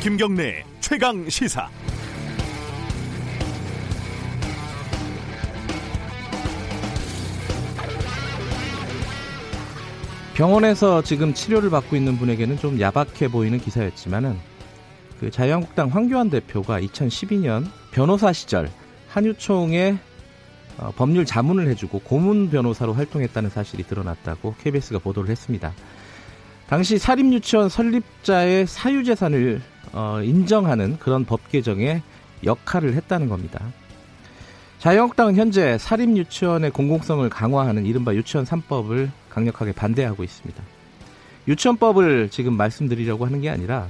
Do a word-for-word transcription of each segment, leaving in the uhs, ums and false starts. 김경래 최강시사. 병원에서 지금 치료를 받고 있는 분에게는 좀 야박해 보이는 기사였지만은 그 자유한국당 황교안 대표가 이천십이 년 변호사 시절 한유총에 어, 법률 자문을 해주고 고문 변호사로 활동했다는 사실이 드러났다고 케이비에스가 보도를 했습니다. 당시 사립유치원 설립자의 사유재산을 어, 인정하는 그런 법 개정에 역할을 했다는 겁니다. 자유한국당은 현재 사립유치원의 공공성을 강화하는 이른바 유치원 삼 법을 강력하게 반대하고 있습니다. 유치원법을 지금 말씀드리려고 하는 게 아니라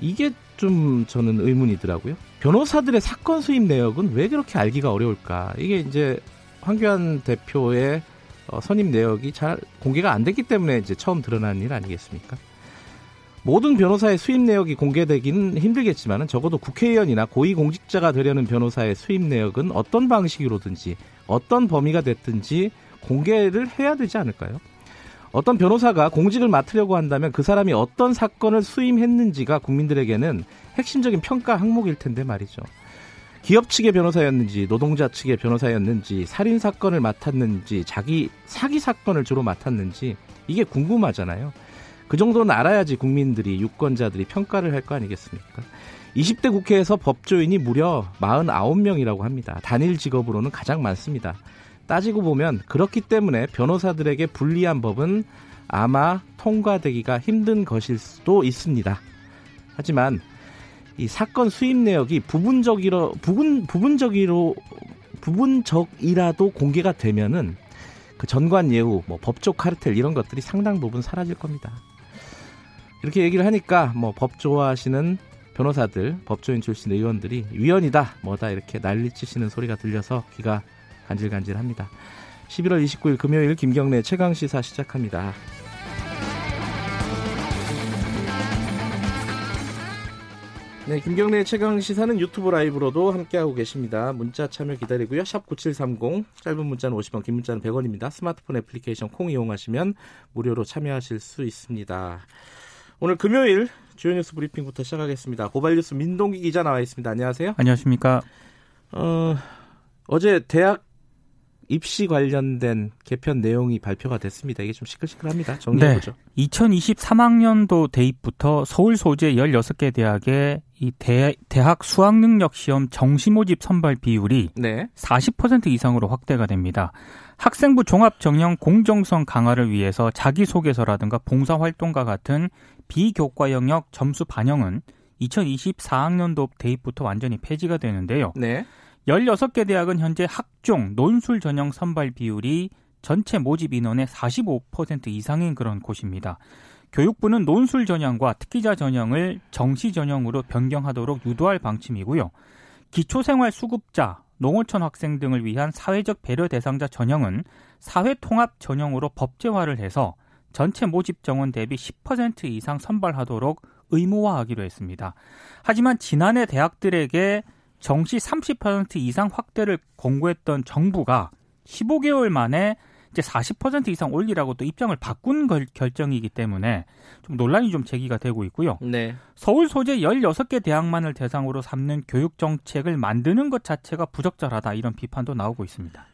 이게 좀 저는 의문이더라고요. 변호사들의 사건 수입 내역은 왜 그렇게 알기가 어려울까? 이게 이제 황교안 대표의 선입 내역이 잘 공개가 안 됐기 때문에 이제 처음 드러난 일 아니겠습니까? 모든 변호사의 수입 내역이 공개되기는 힘들겠지만 적어도 국회의원이나 고위공직자가 되려는 변호사의 수입 내역은 어떤 방식으로든지 어떤 범위가 됐든지 공개를 해야 되지 않을까요? 어떤 변호사가 공직을 맡으려고 한다면 그 사람이 어떤 사건을 수임했는지가 국민들에게는 핵심적인 평가 항목일 텐데 말이죠. 기업 측의 변호사였는지 노동자 측의 변호사였는지 살인사건을 맡았는지 자기 사기 사건을 주로 맡았는지 이게 궁금하잖아요. 그 정도는 알아야지 국민들이 유권자들이 평가를 할 거 아니겠습니까? 이십 대 국회에서 법조인이 무려 사십구 명이라고 합니다. 단일 직업으로는 가장 많습니다. 따지고 보면 그렇기 때문에 변호사들에게 불리한 법은 아마 통과되기가 힘든 것일 수도 있습니다. 하지만 이 사건 수입 내역이 부분적이라, 부분, 부분적이로, 부분적이라도 공개가 되면은 그 전관 예우, 뭐 법조 카르텔 이런 것들이 상당 부분 사라질 겁니다. 이렇게 얘기를 하니까 뭐 법조하시는 변호사들, 법조인 출신 의원들이 위헌이다, 뭐다 이렇게 난리치시는 소리가 들려서 귀가 간질간질합니다. 십일월 이십구일 금요일 김경래 최강시사 시작합니다. 네, 김경래 최강시사는 유튜브 라이브로도 함께하고 계십니다. 문자 참여 기다리고요. 샵 구칠삼공, 짧은 문자는 오십 원, 긴 문자는 백 원입니다. 스마트폰 애플리케이션 콩 이용하시면 무료로 참여하실 수 있습니다. 오늘 금요일 주요 뉴스 브리핑부터 시작하겠습니다. 고발뉴스 민동기 기자 나와 있습니다. 안녕하세요. 안녕하십니까. 어, 어제 대학 입시 관련된 개편 내용이 발표가 됐습니다. 이게 좀 시끌시끌합니다. 정리해보죠. 네. 이천이십삼 학년도 대입부터 서울 소재 열여섯 개 대학의 이 대, 대학 수학능력시험 정시모집 선발 비율이 네. 사십 퍼센트 이상으로 확대가 됩니다. 학생부 종합전형 공정성 강화를 위해서 자기소개서라든가 봉사활동과 같은 비교과 영역 점수 반영은 이천이십사 학년도 대입부터 완전히 폐지가 되는데요. 네. 열여섯 개 대학은 현재 학종, 논술 전형 선발 비율이 전체 모집 인원의 사십오 퍼센트 이상인 그런 곳입니다. 교육부는 논술 전형과 특기자 전형을 정시 전형으로 변경하도록 유도할 방침이고요. 기초생활 수급자, 농어촌 학생 등을 위한 사회적 배려 대상자 전형은 사회통합 전형으로 법제화를 해서 전체 모집 정원 대비 십 퍼센트 이상 선발하도록 의무화하기로 했습니다. 하지만 지난해 대학들에게 정시 삼십 퍼센트 이상 확대를 권고했던 정부가 십오 개월 만에 이제 사십 퍼센트 이상 올리라고 또 입장을 바꾼 걸, 결정이기 때문에 좀 논란이 좀 제기가 되고 있고요. 네. 서울 소재 열여섯 개 대학만을 대상으로 삼는 교육 정책을 만드는 것 자체가 부적절하다 이런 비판도 나오고 있습니다.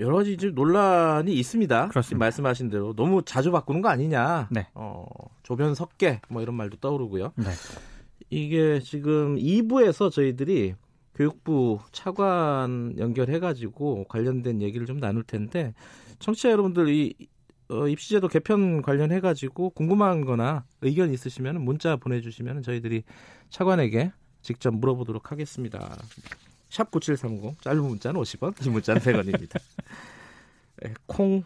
여러 가지 지금 논란이 있습니다. 그렇습니다. 지금 말씀하신 대로 너무 자주 바꾸는 거 아니냐. 네. 어, 조변 석계 뭐 이런 말도 떠오르고요. 네. 이게 지금 이 부에서 저희들이 교육부 차관 연결해가지고 관련된 얘기를 좀 나눌 텐데 청취자 여러분들 이 어, 입시제도 개편 관련해가지고 궁금한 거나 의견 있으시면 문자 보내주시면 저희들이 차관에게 직접 물어보도록 하겠습니다. 샵 구칠삼공, 짧은 문자는 오십 원, 긴 문자는 백 원입니다. 콩은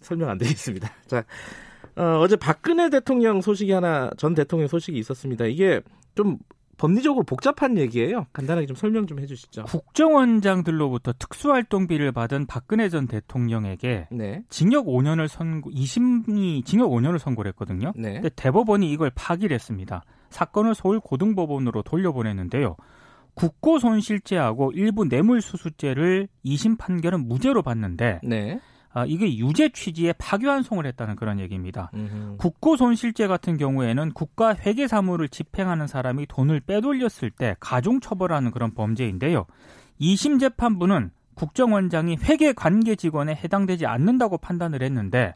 설명 안 되겠습니다. 자, 어, 어제 박근혜 대통령 소식이 하나, 전 대통령 소식이 있었습니다. 이게 좀 법리적으로 복잡한 얘기예요. 간단하게 좀 설명 좀 해주시죠. 국정원장들로부터 특수활동비를 받은 박근혜 전 대통령에게 네. 징역 오 년을 선고, 이심이 징역 오 년을 선고를 했거든요. 네. 근데 대법원이 이걸 파기를 했습니다. 사건을 서울 고등법원으로 돌려보냈는데요. 국고손실죄하고 일부 뇌물수수죄를 이심 판결은 무죄로 봤는데 네. 아, 이게 유죄 취지의 파기환송을 했다는 그런 얘기입니다. 음흠. 국고손실죄 같은 경우에는 국가 회계사무를 집행하는 사람이 돈을 빼돌렸을 때 가중처벌하는 그런 범죄인데요. 이심 재판부는 국정원장이 회계관계직원에 해당되지 않는다고 판단을 했는데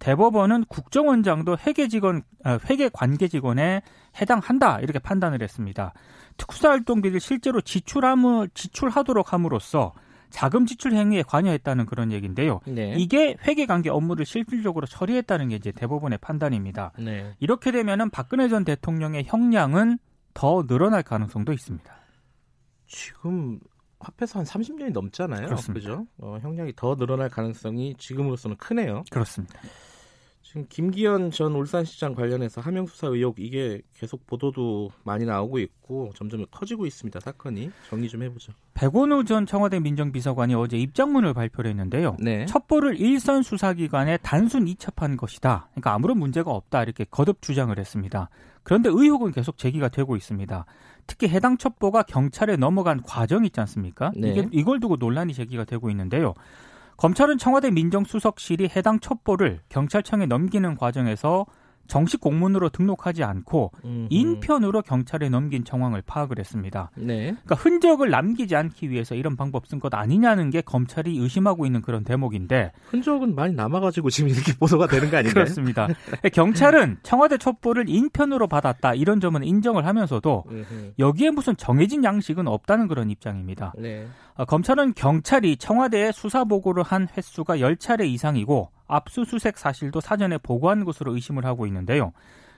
대법원은 국정원장도 회계직원, 회계관계직원에 해당한다 이렇게 판단을 했습니다. 특수활동비를 실제로 지출함을, 지출하도록 함으로써 자금 지출 행위에 관여했다는 그런 얘기인데요. 네. 이게 회계관계 업무를 실질적으로 처리했다는 게 이제 대법원의 판단입니다. 네. 이렇게 되면은 박근혜 전 대통령의 형량은 더 늘어날 가능성도 있습니다. 지금 합해서 한 삼십 년이 넘잖아요. 그렇죠? 어, 형량이 더 늘어날 가능성이 지금으로서는 크네요. 그렇습니다. 지금 김기현 전 울산시장 관련해서 하명수사 의혹 이게 계속 보도도 많이 나오고 있고 점점 커지고 있습니다. 사건이. 정리 좀 해보죠. 백원우 전 청와대 민정비서관이 어제 입장문을 발표를 했는데요. 네. 첩보를 일선 수사기관에 단순 이첩한 것이다. 그러니까 아무런 문제가 없다 이렇게 거듭 주장을 했습니다. 그런데 의혹은 계속 제기가 되고 있습니다. 특히 해당 첩보가 경찰에 넘어간 과정이 있지 않습니까? 네. 이게, 이걸 두고 논란이 제기가 되고 있는데요. 검찰은 청와대 민정수석실이 해당 첩보를 경찰청에 넘기는 과정에서 정식 공문으로 등록하지 않고 음흠. 인편으로 경찰에 넘긴 정황을 파악을 했습니다. 네. 그러니까 흔적을 남기지 않기 위해서 이런 방법 쓴 것 아니냐는 게 검찰이 의심하고 있는 그런 대목인데 흔적은 많이 남아가지고 지금 이렇게 보도가 되는 거 아닌가요? 그렇습니다. 경찰은 청와대 첩보를 인편으로 받았다 이런 점은 인정을 하면서도 음흠. 여기에 무슨 정해진 양식은 없다는 그런 입장입니다. 네. 검찰은 경찰이 청와대에 수사보고를 한 횟수가 열 차례 이상이고 압수수색 사실도 사전에 보고한 것으로 의심을 하고 있는데요.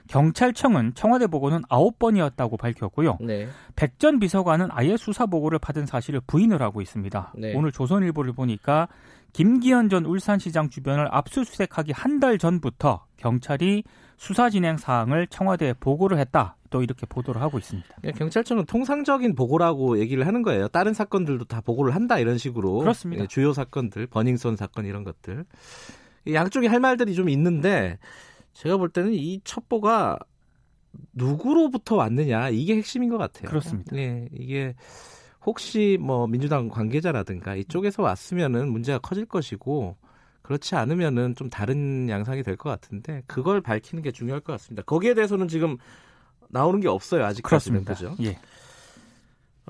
경찰청은 청와대 보고는 아홉 번이었다고 밝혔고요. 네. 백 전 비서관은 아예 수사보고를 받은 사실을 부인을 하고 있습니다. 네. 오늘 조선일보를 보니까 김기현 전 울산시장 주변을 압수수색하기 한 달 전부터 경찰이 수사진행 사항을 청와대에 보고를 했다. 또 이렇게 보도를 하고 있습니다. 경찰청은 통상적인 보고라고 얘기를 하는 거예요. 다른 사건들도 다 보고를 한다 이런 식으로. 그렇습니다. 주요 사건들, 버닝썬 사건 이런 것들. 양쪽에 할 말들이 좀 있는데 제가 볼 때는 이 첩보가 누구로부터 왔느냐 이게 핵심인 것 같아요. 그렇습니다. 네, 이게 혹시 뭐 민주당 관계자라든가 이쪽에서 왔으면은 문제가 커질 것이고 그렇지 않으면은 좀 다른 양상이 될 것 같은데 그걸 밝히는 게 중요할 것 같습니다. 거기에 대해서는 지금 나오는 게 없어요. 아직까지는. 그렇습니다. 그죠? 예.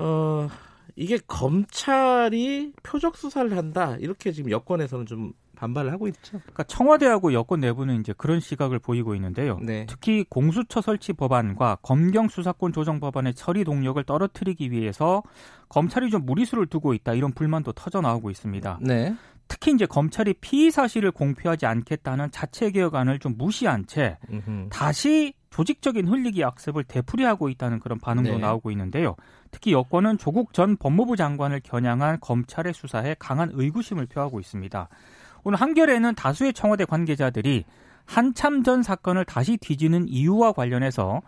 어, 이게 검찰이 표적 수사를 한다 이렇게 지금 여권에서는 좀 반발을 하고 있죠. 그러니까 청와대하고 여권 내부는 이제 그런 시각을 보이고 있는데요. 네. 특히 공수처 설치 법안과 검경 수사권 조정 법안의 처리 동력을 떨어뜨리기 위해서 검찰이 좀 무리수를 두고 있다 이런 불만도 터져 나오고 있습니다. 네. 특히 이제 검찰이 피의 사실을 공표하지 않겠다는 자체 개혁안을 좀 무시한 채 음흠. 다시 조직적인 흘리기 악습을 되풀이하고 있다는 그런 반응도 네. 나오고 있는데요. 특히 여권은 조국 전 법무부 장관을 겨냥한 검찰의 수사에 강한 의구심을 표하고 있습니다. 오늘 한겨레에는 다수의 청와대 관계자들이 한참 전 사건을 다시 뒤지는 이유와 관련해서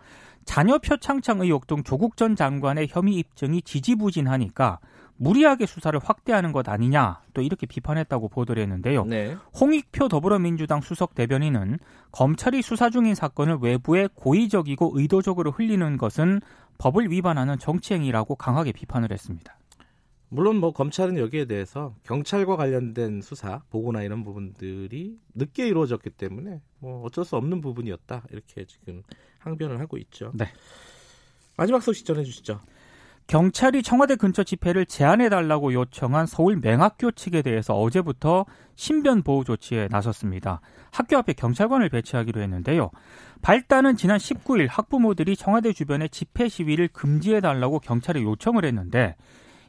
자녀 표창장 의혹 등 조국 전 장관의 혐의 입증이 지지부진하니까 무리하게 수사를 확대하는 것 아니냐 또 이렇게 비판했다고 보도를 했는데요. 네. 홍익표 더불어민주당 수석 대변인은 검찰이 수사 중인 사건을 외부에 고의적이고 의도적으로 흘리는 것은 법을 위반하는 정치행위라고 강하게 비판을 했습니다. 물론 뭐 검찰은 여기에 대해서 경찰과 관련된 수사, 보고나 이런 부분들이 늦게 이루어졌기 때문에 뭐 어쩔 수 없는 부분이었다 이렇게 지금 항변을 하고 있죠. 네. 마지막 소식 전해주시죠. 경찰이 청와대 근처 집회를 제한해달라고 요청한 서울 맹학교 측에 대해서 어제부터 신변 보호 조치에 나섰습니다. 학교 앞에 경찰관을 배치하기로 했는데요. 발단은 지난 십구 일 학부모들이 청와대 주변의 집회 시위를 금지해달라고 경찰에 요청을 했는데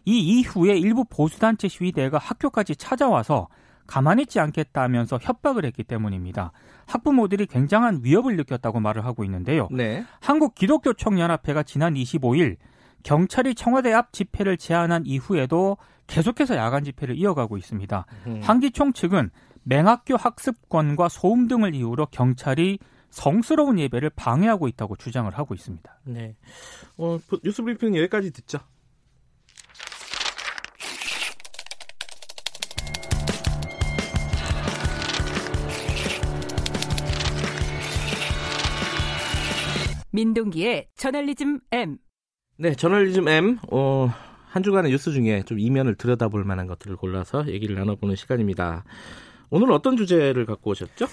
이 이후에 일부 보수단체 시위대가 학교까지 찾아와서 가만히 있지 않겠다면서 협박을 했기 때문입니다. 학부모들이 굉장한 위협을 느꼈다고 말을 하고 있는데요. 네. 한국기독교총연합회가 지난 이십오 일 경찰이 청와대 앞 집회를 제한한 이후에도 계속해서 야간 집회를 이어가고 있습니다. 음. 한기총 측은 맹학교 학습권과 소음 등을 이유로 경찰이 성스러운 예배를 방해하고 있다고 주장을 하고 있습니다. 네, 어, 뉴스 브리핑 여기까지 듣죠. 민동기의 저널리즘 M. 네, 저널리즘 M. 어, 한 주간의 뉴스 중에 좀 이면을 들여다볼 만한 것들을 골라서 얘기를 나눠보는 시간입니다. 오늘 어떤 주제를 갖고 오셨죠?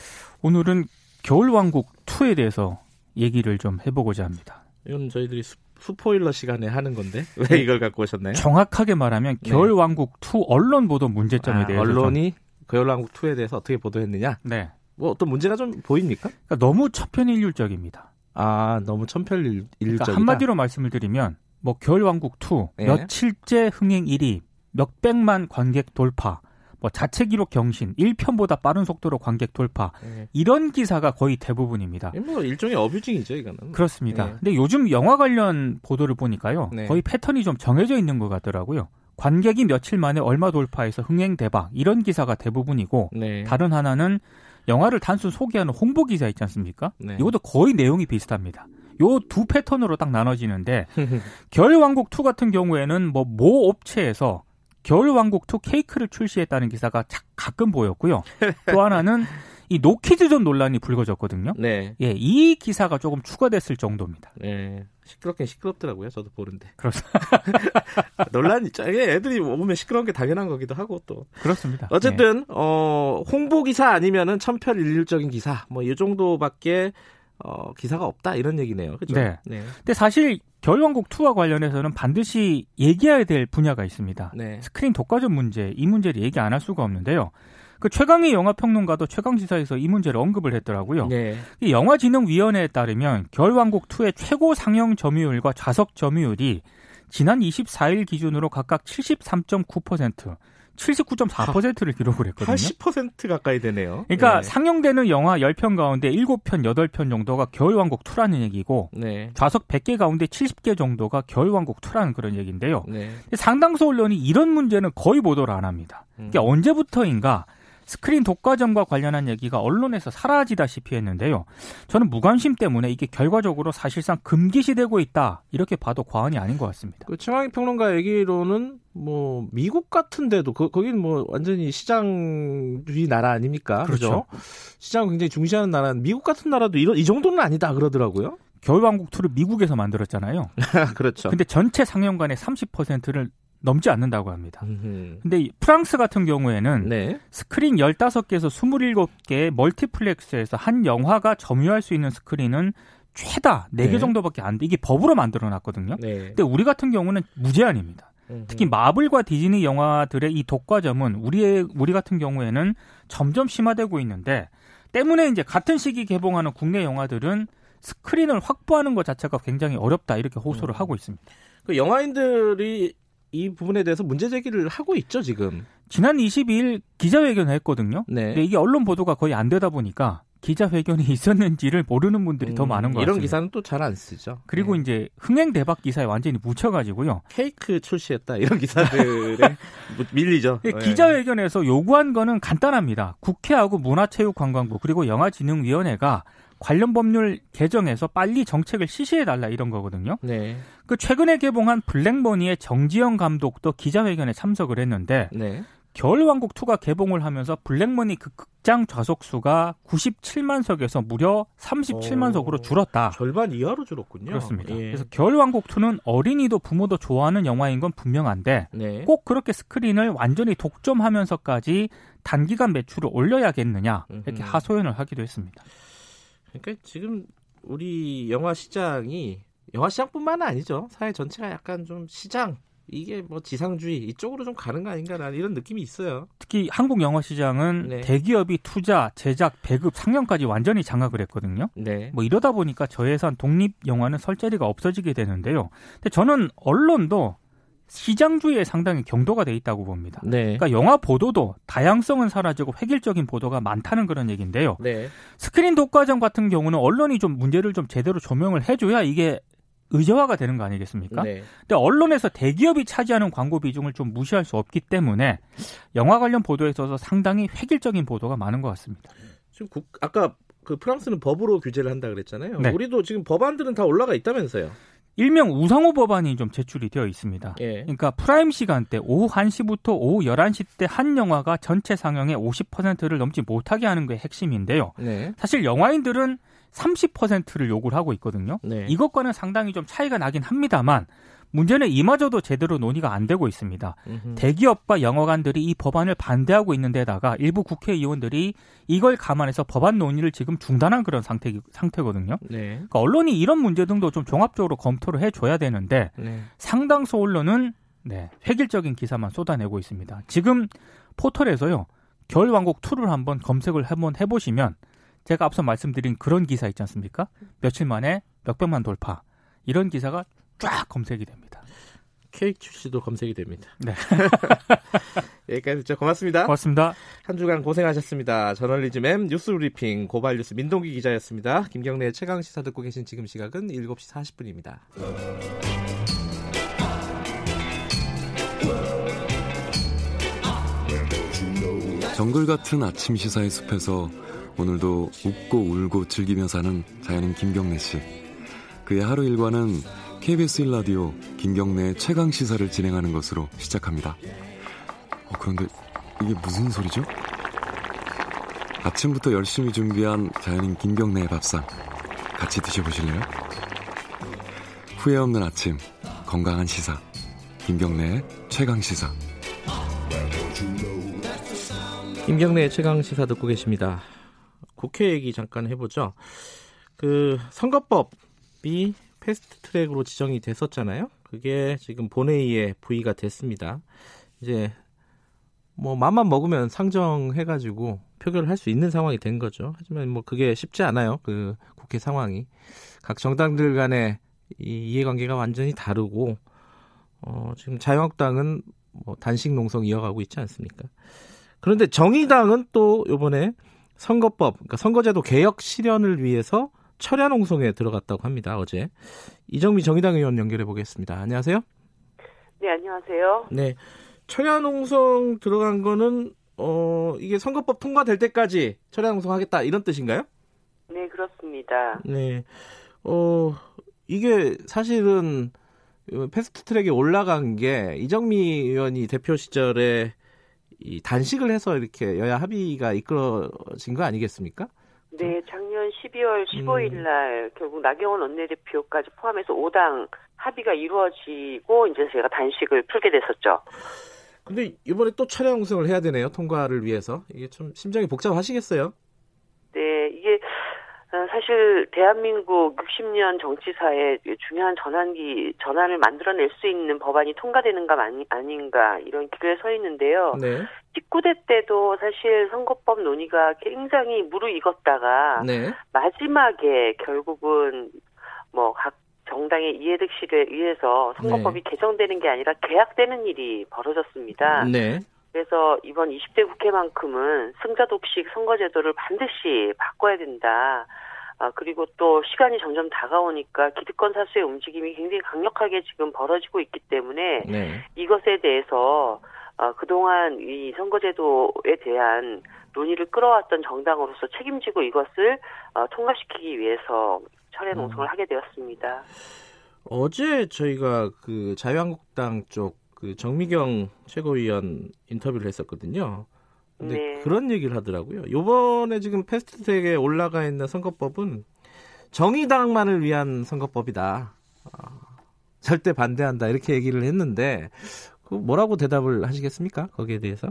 오늘은 겨울왕국 투에 대해서 얘기를 좀 해보고자 합니다. 이건 저희들이 수, 스포일러 시간에 하는 건데 왜 이걸 갖고 오셨나요? 정확하게 말하면 네. 겨울왕국 투 언론 보도 문제점에 아, 대해서 언론이 겨울왕국 투에 대해서 어떻게 보도했느냐? 네. 뭐 어떤 문제가 좀 보입니까? 그러니까 너무 천편일률적입니다. 아, 너무 천편일률적이다. 그러니까 한마디로 말씀을 드리면 뭐 겨울왕국 투 네. 며칠째 흥행 일 위, 몇백만 관객 돌파, 뭐 자체 기록 경신, 일 편보다 빠른 속도로 관객 돌파 네. 이런 기사가 거의 대부분입니다. 뭐 일종의 어뷰징이죠, 이거는. 그렇습니다. 네. 근데 요즘 영화 관련 보도를 보니까요, 네. 거의 패턴이 좀 정해져 있는 것 같더라고요. 관객이 며칠 만에 얼마 돌파해서 흥행 대박 이런 기사가 대부분이고 네. 다른 하나는 영화를 단순 소개하는 홍보 기사 있지 않습니까? 네. 이것도 거의 내용이 비슷합니다. 요 두 패턴으로 딱 나눠지는데 겨울왕국 투 같은 경우에는 뭐 모 업체에서 겨울왕국 투 케이크를 출시했다는 기사가 가끔 보였고요. 또 하나는 이 노키즈존 논란이 불거졌거든요. 네. 예, 이 기사가 조금 추가됐을 정도입니다. 네. 시끄럽긴 시끄럽더라고요. 저도 보는데. 그렇습니다. 논란이 있죠. 애들이 오면 시끄러운 게 당연한 거기도 하고 또. 그렇습니다. 어쨌든 네. 어, 홍보 기사 아니면은 천편일률적인 기사 뭐 이 정도밖에 어, 기사가 없다 이런 얘기네요. 그렇죠? 네. 네. 근데 사실 겨울왕국 투와 관련해서는 반드시 얘기해야 될 분야가 있습니다. 네. 스크린 독과점 문제, 이 문제를 얘기 안 할 수가 없는데요. 그 최강희 영화평론가도 최강시사에서 이 문제를 언급을 했더라고요. 네. 이 영화진흥위원회에 따르면 겨울왕국 투의 최고 상영 점유율과 좌석 점유율이 지난 이십사일 기준으로 각각 칠십삼 점 구 퍼센트, 칠십구 점 사 퍼센트를 기록을 했거든요. 팔십 퍼센트 가까이 되네요. 그러니까 네. 상영되는 영화 십 편 가운데 일곱 편, 여덟 편 정도가 겨울왕국 투라는 얘기고 네. 좌석 백 개 가운데 칠십 개 정도가 겨울왕국 투라는 그런 얘기인데요. 네. 상당수 언론이 이런 문제는 거의 보도를 안 합니다. 그러니까 음. 언제부터인가 스크린 독과점과 관련한 얘기가 언론에서 사라지다시피 했는데요. 저는 무관심 때문에 이게 결과적으로 사실상 금기시되고 있다. 이렇게 봐도 과언이 아닌 것 같습니다. 그 최강희 평론가 얘기로는 뭐 미국 같은 데도 그, 거기는 뭐 완전히 시장주의 나라 아닙니까? 그렇죠. 그렇죠? 시장을 굉장히 중시하는 나라. 미국 같은 나라도 이런, 이 정도는 아니다 그러더라고요. 겨울왕국 투를 미국에서 만들었잖아요. 그렇죠. 근데 전체 상영관의 삼십 퍼센트를 넘지 않는다고 합니다. 그런데 프랑스 같은 경우에는 네. 스크린 열다섯 개에서 스물일곱 개의 멀티플렉스에서 한 영화가 점유할 수 있는 스크린은 최다 네 개 네. 정도밖에 안 돼. 이게 법으로 만들어놨거든요. 그런데 네. 우리 같은 경우는 무제한입니다. 음흠. 특히 마블과 디즈니 영화들의 이 독과점은 우리의, 우리 같은 경우에는 점점 심화되고 있는데 때문에 이제 같은 시기 개봉하는 국내 영화들은 스크린을 확보하는 것 자체가 굉장히 어렵다 이렇게 호소를 음. 하고 있습니다. 그 영화인들이 이 부분에 대해서 문제 제기를 하고 있죠, 지금. 지난 이십이일 기자회견을 했거든요. 네. 근데 이게 언론 보도가 거의 안 되다 보니까 기자회견이 있었는지를 모르는 분들이 음, 더 많은 것 이런 같습니다. 이런 기사는 또 잘 안 쓰죠. 그리고 네. 이제 흥행 대박 기사에 완전히 묻혀가지고요. 케이크 출시했다 이런 기사들에 밀리죠. 네. 기자회견에서 요구한 거는 간단합니다. 국회하고 문화체육관광부 그리고 영화진흥위원회가 관련 법률 개정에서 빨리 정책을 실시해달라 이런 거거든요. 네. 그 최근에 개봉한 블랙머니의 정지영 감독도 기자회견에 참석을 했는데 네. 겨울왕국 투가 개봉을 하면서 블랙머니 그 극장 좌석수가 구십칠만 석에서 무려 삼십칠만 석으로 줄었다. 절반 이하로 줄었군요. 그렇습니다. 예. 그래서 겨울왕국 투는 어린이도 부모도 좋아하는 영화인 건 분명한데 네. 꼭 그렇게 스크린을 완전히 독점하면서까지 단기간 매출을 올려야겠느냐 이렇게 음흠. 하소연을 하기도 했습니다. 그러니까 지금 우리 영화 시장이 영화 시장뿐만 아니죠. 사회 전체가 약간 좀 시장 이게 뭐 지상주의 이쪽으로 좀 가는 거 아닌가라는 이런 느낌이 있어요. 특히 한국 영화 시장은 네. 대기업이 투자, 제작, 배급, 상영까지 완전히 장악을 했거든요. 네. 뭐 이러다 보니까 저예산 독립 영화는 설 자리가 없어지게 되는데요. 근데 저는 언론도 시장주의에 상당히 경도가 돼 있다고 봅니다. 네. 그러니까 영화 보도도 다양성은 사라지고 획일적인 보도가 많다는 그런 얘기인데요. 네. 스크린 독과점 같은 경우는 언론이 좀 문제를 좀 제대로 조명을 해줘야 이게 의제화가 되는 거 아니겠습니까? 네. 근데 언론에서 대기업이 차지하는 광고 비중을 좀 무시할 수 없기 때문에 영화 관련 보도에 있어서 상당히 획일적인 보도가 많은 것 같습니다. 지금 국, 아까 그 프랑스는 법으로 규제를 한다 그랬잖아요. 네. 우리도 지금 법안들은 다 올라가 있다면서요. 일명 우상호 법안이 좀 제출이 되어 있습니다. 예. 그러니까 프라임 시간대 오후 한 시부터 오후 열한 시 때 한 영화가 전체 상영의 오십 퍼센트를 넘지 못하게 하는 게 핵심인데요. 네. 사실 영화인들은 삼십 퍼센트를 요구를 하고 있거든요. 네. 이것과는 상당히 좀 차이가 나긴 합니다만 문제는 이마저도 제대로 논의가 안 되고 있습니다. 으흠. 대기업과 영어관들이 이 법안을 반대하고 있는 데다가 일부 국회의원들이 이걸 감안해서 법안 논의를 지금 중단한 그런 상태, 상태거든요. 네. 그러니까 언론이 이런 문제 등도 좀 종합적으로 검토를 해줘야 되는데 네. 상당수 언론은 네, 획일적인 기사만 쏟아내고 있습니다. 지금 포털에서요. 겨울왕국 투를 한번 검색을 한번 해보시면 제가 앞서 말씀드린 그런 기사 있지 않습니까? 며칠 만에 몇백만 돌파. 이런 기사가 쫙 검색이 됩니다. 케이크 출시도 검색이 됩니다. 네. 여기까지 듣죠. 고맙습니다. 고맙습니다. 한 주간 고생하셨습니다. 저널리즘 M 뉴스 브리핑 고발 뉴스 민동기 기자였습니다. 김경래의 최강시사 듣고 계신 지금 시각은 일곱 시 사십 분입니다. 정글 같은 아침 시사의 숲에서 오늘도 웃고 울고 즐기며 사는 자연인 김경래 씨. 그의 하루 일과는 케이비에스 일 라디오 김경래의 최강 시사를 진행하는 것으로 시작합니다. 어, 그런데 이게 무슨 소리죠? 아침부터 열심히 준비한 자연인 김경래의 밥상 같이 드셔보실래요? 후회 없는 아침 건강한 시사 김경래의 최강 시사. 김경래의 최강시사 듣고 계십니다. 국회 얘기 잠깐 해보죠. 그 선거법이 패스트트랙으로 지정이 됐었잖아요. 그게 지금 본회의에 부의가 됐습니다. 이제 뭐 맘만 먹으면 상정해가지고 표결을 할 수 있는 상황이 된 거죠. 하지만 뭐 그게 쉽지 않아요. 그 국회 상황이 각 정당들 간의 이 이해관계가 완전히 다르고 어, 지금 자유한국당은 뭐 단식 농성 이어가고 있지 않습니까? 그런데 정의당은 또 이번에 선거법, 그러니까 선거제도 개혁 실현을 위해서 철야농성에 들어갔다고 합니다. 어제 이정미 정의당 의원 연결해 보겠습니다. 안녕하세요. 네, 안녕하세요. 네, 철야농성 들어간 거는 어 이게 선거법 통과될 때까지 철야농성 하겠다 이런 뜻인가요? 네, 그렇습니다. 네, 어 이게 사실은 패스트트랙에 올라간 게 이정미 의원이 대표 시절에 이 단식을 해서 이렇게 여야 합의가 이끌어진 거 아니겠습니까? 네, 작년 십이월 십오일 날 음. 결국 나경원 원내대표까지 포함해서 오 당 합의가 이루어지고 이제 제가 단식을 풀게 됐었죠. 근데 이번에 또 철야농성을 해야 되네요. 통과를 위해서. 이게 좀 심정이 복잡하시겠어요? 네, 이게 사실 대한민국 육십 년 정치사의 중요한 전환기 전환을 만들어낼 수 있는 법안이 통과되는가 아니, 아닌가 이런 기로에 서 있는데요. 네. 십구 대 때도 사실 선거법 논의가 굉장히 무르익었다가 네. 마지막에 결국은 뭐 각 정당의 이해득실에 의해서 선거법이 네. 개정되는 게 아니라 개혁되는 일이 벌어졌습니다. 네. 그래서 이번 이십 대 국회만큼은 승자 독식 선거제도를 반드시 바꿔야 된다. 아, 그리고 또 시간이 점점 다가오니까 기득권 사수의 움직임이 굉장히 강력하게 지금 벌어지고 있기 때문에 네. 이것에 대해서 아, 그동안 이 선거제도에 대한 논의를 끌어왔던 정당으로서 책임지고 이것을 아, 통과시키기 위해서 철회 농성을 음. 하게 되었습니다. 어제 저희가 그 자유한국당 쪽 그 정미경 최고위원 인터뷰를 했었거든요. 근데 네. 그런 얘기를 하더라고요. 요번에 지금 패스트트랙에 올라가 있는 선거법은 정의당만을 위한 선거법이다. 어, 절대 반대한다. 이렇게 얘기를 했는데 그 뭐라고 대답을 하시겠습니까? 거기에 대해서?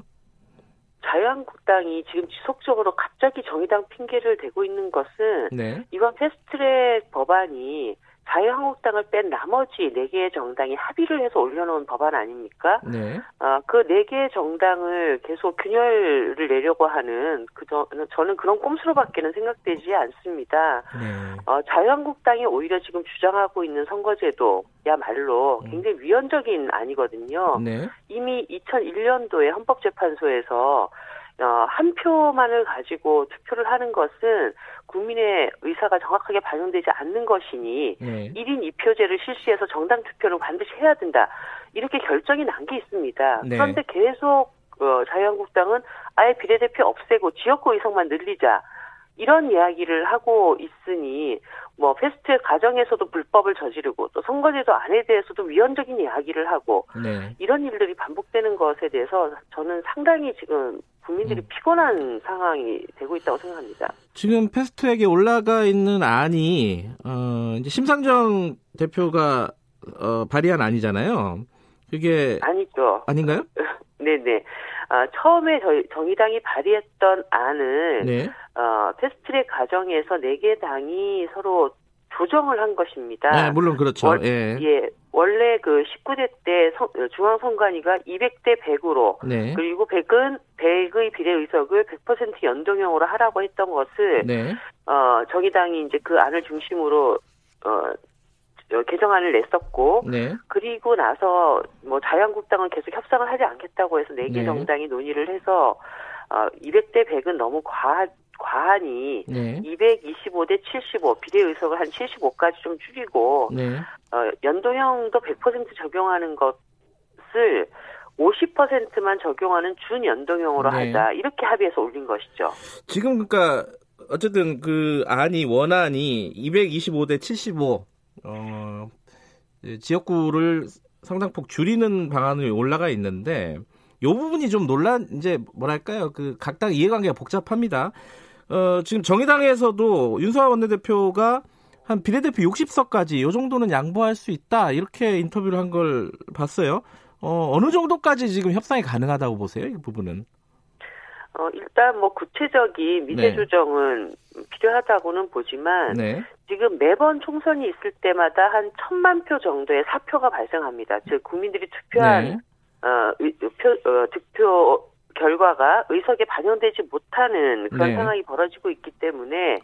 자유한국당이 지금 지속적으로 갑자기 정의당 핑계를 대고 있는 것은 네. 이번 패스트트랙 법안이 자유한국당을 뺀 나머지 네 개의 정당이 합의를 해서 올려놓은 법안 아닙니까? 네. 아, 그 네 개의 정당을 계속 균열을 내려고 하는 그 저, 저는 그런 꼼수로밖에는 생각되지 않습니다. 네. 어, 자유한국당이 오히려 지금 주장하고 있는 선거제도야말로 굉장히 위헌적인 안이거든요. 네. 이미 이천일 년도에 헌법재판소에서 어, 한 표만을 가지고 투표를 하는 것은 국민의 의사가 정확하게 반영되지 않는 것이니 네. 일 인 이 표제를 실시해서 정당 투표를 반드시 해야 된다. 이렇게 결정이 난 게 있습니다. 네. 그런데 계속 어, 자유한국당은 아예 비례대표 없애고 지역구 의석만 늘리자. 이런 이야기를 하고 있으니 뭐 패스트트랙 과정에서도 불법을 저지르고 또 선거제도 안에 대해서도 위헌적인 이야기를 하고 네. 이런 일들이 반복되는 것에 대해서 저는 상당히 지금 국민들이 음. 피곤한 상황이 되고 있다고 생각합니다. 지금 패스트트랙에 올라가 있는 안이 어, 이제 심상정 대표가 어, 발의안 아니잖아요. 그게 아니죠. 아닌가요? 네네. 아, 처음에 저희 정의당이 발의했던 안은 네. 어, 패스트트랙 과정에서 네 개 당이 서로 조정을 한 것입니다. 네, 물론 그렇죠. 월, 예. 예, 원래 그 십구 대 때 중앙선관위가 이백 대 백으로 네. 그리고 백은 백의 비례의석을 백 퍼센트 연동형으로 하라고 했던 것을 네. 어, 정의당이 이제 그 안을 중심으로 어, 개정안을 냈었고 네. 그리고 나서 뭐 자유한국당은 계속 협상을 하지 않겠다고 해서 네 개 네. 정당이 논의를 해서 어, 이백 대 백은 너무 과하 과하니 네. 이백이십오 대 칠십오 비례의석을 한 칠십오까지 좀 줄이고 네. 어, 연동형도 백 퍼센트 적용하는 것을 오십 퍼센트만 적용하는 준연동형으로 네. 하자 이렇게 합의해서 올린 것이죠. 지금 그러니까 어쨌든 그 안이 원안이 이백이십오 대 칠십오 어, 지역구를 상당폭 줄이는 방안으로 올라가 있는데 이 부분이 좀 논란 이제 뭐랄까요 그 각 당 이해관계가 복잡합니다. 어, 지금 정의당에서도 윤석열 원내대표가 한 비례대표 육십 석까지 요 정도는 양보할 수 있다 이렇게 인터뷰를 한 걸 봤어요. 어, 어느 정도까지 지금 협상이 가능하다고 보세요? 이 부분은? 어, 일단 뭐 구체적인 미세 조정은 네. 필요하다고는 보지만 네. 지금 매번 총선이 있을 때마다 한 천만 표 정도의 사표가 발생합니다. 즉 국민들이 투표한 네. 어, 표, 어, 득표 결과가 의석에 반영되지 못하는 그런 네. 상황이 벌어지고 있기 때문에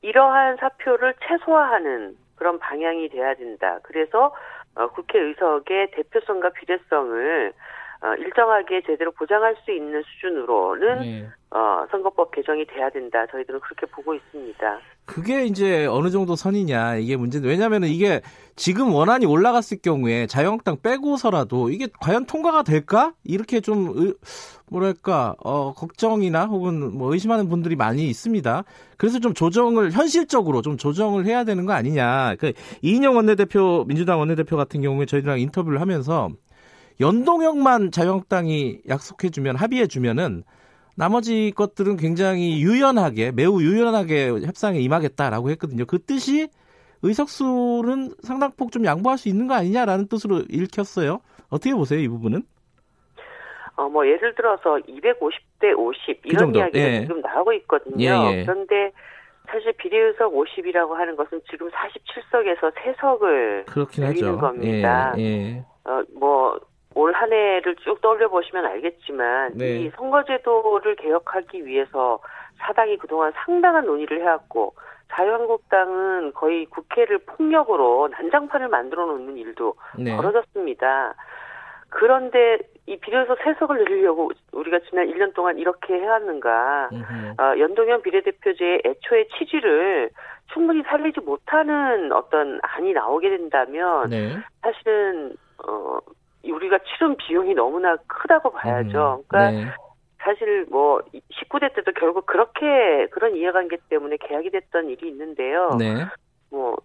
이러한 사표를 최소화하는 그런 방향이 돼야 된다. 그래서 어, 국회 의석의 대표성과 비례성을 어, 일정하게 제대로 보장할 수 있는 수준으로는 네. 어, 선거법 개정이 돼야 된다. 저희들은 그렇게 보고 있습니다. 그게 이제 어느 정도 선이냐 이게 문제인데 왜냐하면은 이게 지금 원안이 올라갔을 경우에 자유한국당 빼고서라도 이게 과연 통과가 될까 이렇게 좀 의, 뭐랄까 어, 걱정이나 혹은 뭐 의심하는 분들이 많이 있습니다. 그래서 좀 조정을 현실적으로 좀 조정을 해야 되는 거 아니냐. 그 이인영 원내대표 민주당 원내대표 같은 경우에 저희들랑 인터뷰를 하면서. 연동형만 자유한국당이 약속해주면 합의해주면은 나머지 것들은 굉장히 유연하게 매우 유연하게 협상에 임하겠다라고 했거든요. 그 뜻이 의석수는 상당폭 좀 양보할 수 있는 거 아니냐라는 뜻으로 읽혔어요. 어떻게 보세요, 이 부분은? 어, 뭐 예를 들어서 이백오십 대 오십 그 이런 정도. 이야기가 예. 지금 나오고 있거든요. 예, 예. 그런데 사실 비례의석 오십이라고 하는 것은 지금 사십칠 석에서 세 석을 늘리는 겁니다. 예, 예. 어, 뭐 올 한 해를 쭉 떠올려보시면 알겠지만 네. 이 선거제도를 개혁하기 위해서 사당이 그동안 상당한 논의를 해왔고 자유한국당은 거의 국회를 폭력으로 난장판을 만들어 놓는 일도 네. 벌어졌습니다. 그런데 이 비례에서 세석을 늘리려고 우리가 지난 일 년 동안 이렇게 해왔는가. 어, 연동형 비례대표제의 애초의 취지를 충분히 살리지 못하는 어떤 안이 나오게 된다면 네. 사실은 어, 우리가 치른 비용이 너무나 크다고 봐야죠. 그러니까 네. 사실 뭐 십구 대 때도 결국 그렇게 그런 이해관계 때문에 계약이 됐던 일이 있는데요. 네. 뭐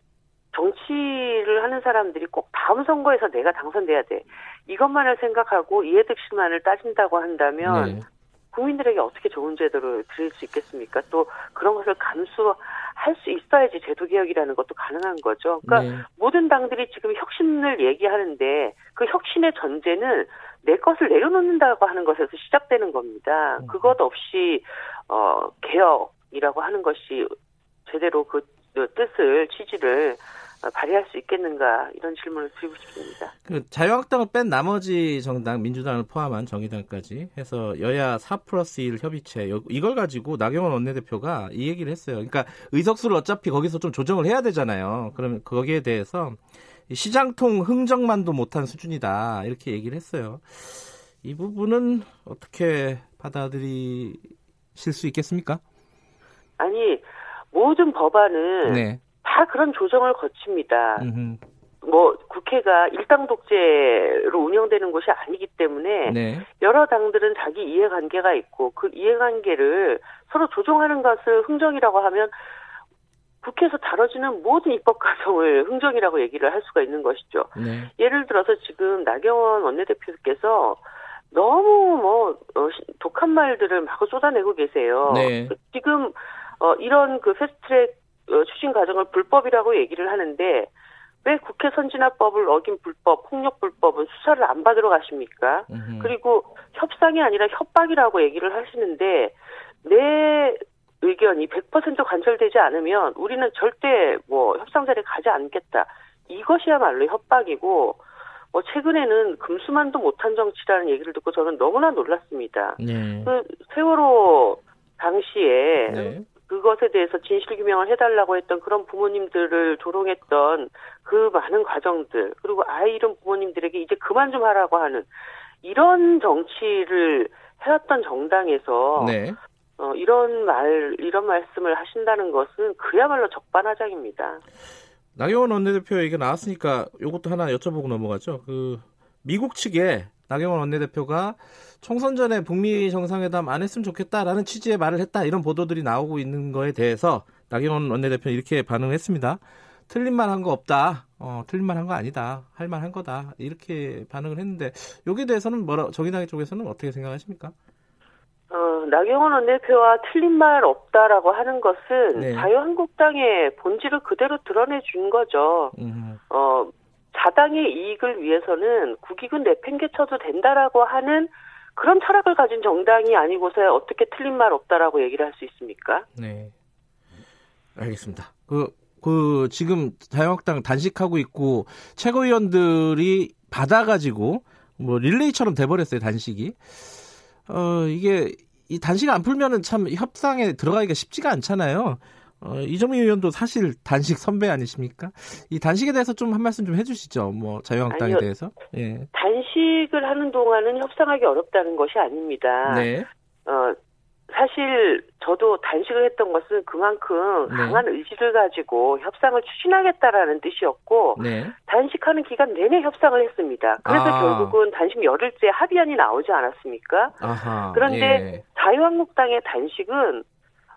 정치를 하는 사람들이 꼭 다음 선거에서 내가 당선돼야 돼. 이것만을 생각하고 이해득실만을 따진다고 한다면 네. 국민들에게 어떻게 좋은 제도를 드릴 수 있겠습니까? 또 그런 것을 감수할 수 있어야지 제도 개혁이라는 것도 가능한 거죠. 그러니까 네. 모든 당들이 지금 혁신을 얘기하는데 그 혁신의 전제는 내 것을 내려놓는다고 하는 것에서 시작되는 겁니다. 그것 없이 어, 개혁이라고 하는 것이 제대로 그 뜻을 취지를 발휘할 수 있겠는가 이런 질문을 드리고 싶습니다. 그 자유한국당을 뺀 나머지 정당 민주당을 포함한 정의당까지 해서 여야 사 플러스 일 협의체 이걸 가지고 나경원 원내대표가 이 얘기를 했어요. 그러니까 의석수를 어차피 거기서 좀 조정을 해야 되잖아요. 그러면 거기에 대해서 시장통 흥정만도 못한 수준이다 이렇게 얘기를 했어요. 이 부분은 어떻게 받아들이실 수 있겠습니까? 아니 모든 법안은 네. 다 그런 조정을 거칩니다. 음흠. 뭐 국회가 일당 독재로 운영되는 곳이 아니기 때문에 네. 여러 당들은 자기 이해관계가 있고 그 이해관계를 서로 조정하는 것을 흥정이라고 하면 국회에서 다뤄지는 모든 입법 과정을 흥정이라고 얘기를 할 수가 있는 것이죠. 네. 예를 들어서 지금 나경원 원내대표께서 너무 뭐 독한 말들을 마구 쏟아내고 계세요. 네. 지금 어, 이런 그 패스트트랙 추진 과정을 불법이라고 얘기를 하는데 왜 국회 선진화법을 어긴 불법, 폭력불법은 수사를 안 받으러 가십니까? 음흠. 그리고 협상이 아니라 협박이라고 얘기를 하시는데 내 의견이 백 퍼센트 관철되지 않으면 우리는 절대 뭐 협상 자리에 가지 않겠다. 이것이야말로 협박이고 뭐 최근에는 금수만도 못한 정치라는 얘기를 듣고 저는 너무나 놀랐습니다. 네. 그 세월호 당시에 네. 그것에 대해서 진실규명을 해달라고 했던 그런 부모님들을 조롱했던 그 많은 과정들, 그리고 아이 잃은 부모님들에게 이제 그만 좀 하라고 하는 이런 정치를 해왔던 정당에서 네. 어, 이런 말, 이런 말씀을 하신다는 것은 그야말로 적반하장입니다. 나경원 원내대표 얘기가 나왔으니까 이것도 하나 여쭤보고 넘어가죠. 그 미국 측에 나경원 원내대표가 총선 전에 북미 정상회담 안 했으면 좋겠다라는 취지의 말을 했다. 이런 보도들이 나오고 있는 거에 대해서 나경원 원내대표는 이렇게 반응했습니다. 틀린 말 한 거 없다. 어, 틀린 말 한 거 아니다. 할 말 한 거다. 이렇게 반응을 했는데 여기에 대해서는 뭐라, 정의당 쪽에서는 어떻게 생각하십니까? 어, 나경원 원내대표와 틀린 말 없다라고 하는 것은 네. 자유한국당의 본질을 그대로 드러내준 거죠. 음. 어, 자당의 이익을 위해서는 국익은 내팽개쳐도 된다라고 하는 그런 철학을 가진 정당이 아니고서야 어떻게 틀린 말 없다라고 얘기를 할 수 있습니까? 네, 알겠습니다. 그, 그 지금 자유한국당 단식하고 있고 최고위원들이 받아가지고 뭐 릴레이처럼 돼버렸어요, 단식이. 어, 이게, 이 단식 안 풀면은 참 협상에 들어가기가 쉽지가 않잖아요. 어, 이정미 의원도 사실 단식 선배 아니십니까? 이 단식에 대해서 좀 한 말씀 좀 해주시죠. 뭐, 자유한국당에 아니요, 대해서. 예. 단식을 하는 동안은 협상하기 어렵다는 것이 아닙니다. 네. 어, 사실 저도 단식을 했던 것은 그만큼 네. 강한 의지를 가지고 협상을 추진하겠다라는 뜻이었고 네. 단식하는 기간 내내 협상을 했습니다. 그래서 아. 결국은 단식 열흘째 합의안이 나오지 않았습니까? 아하. 그런데 예. 자유한국당의 단식은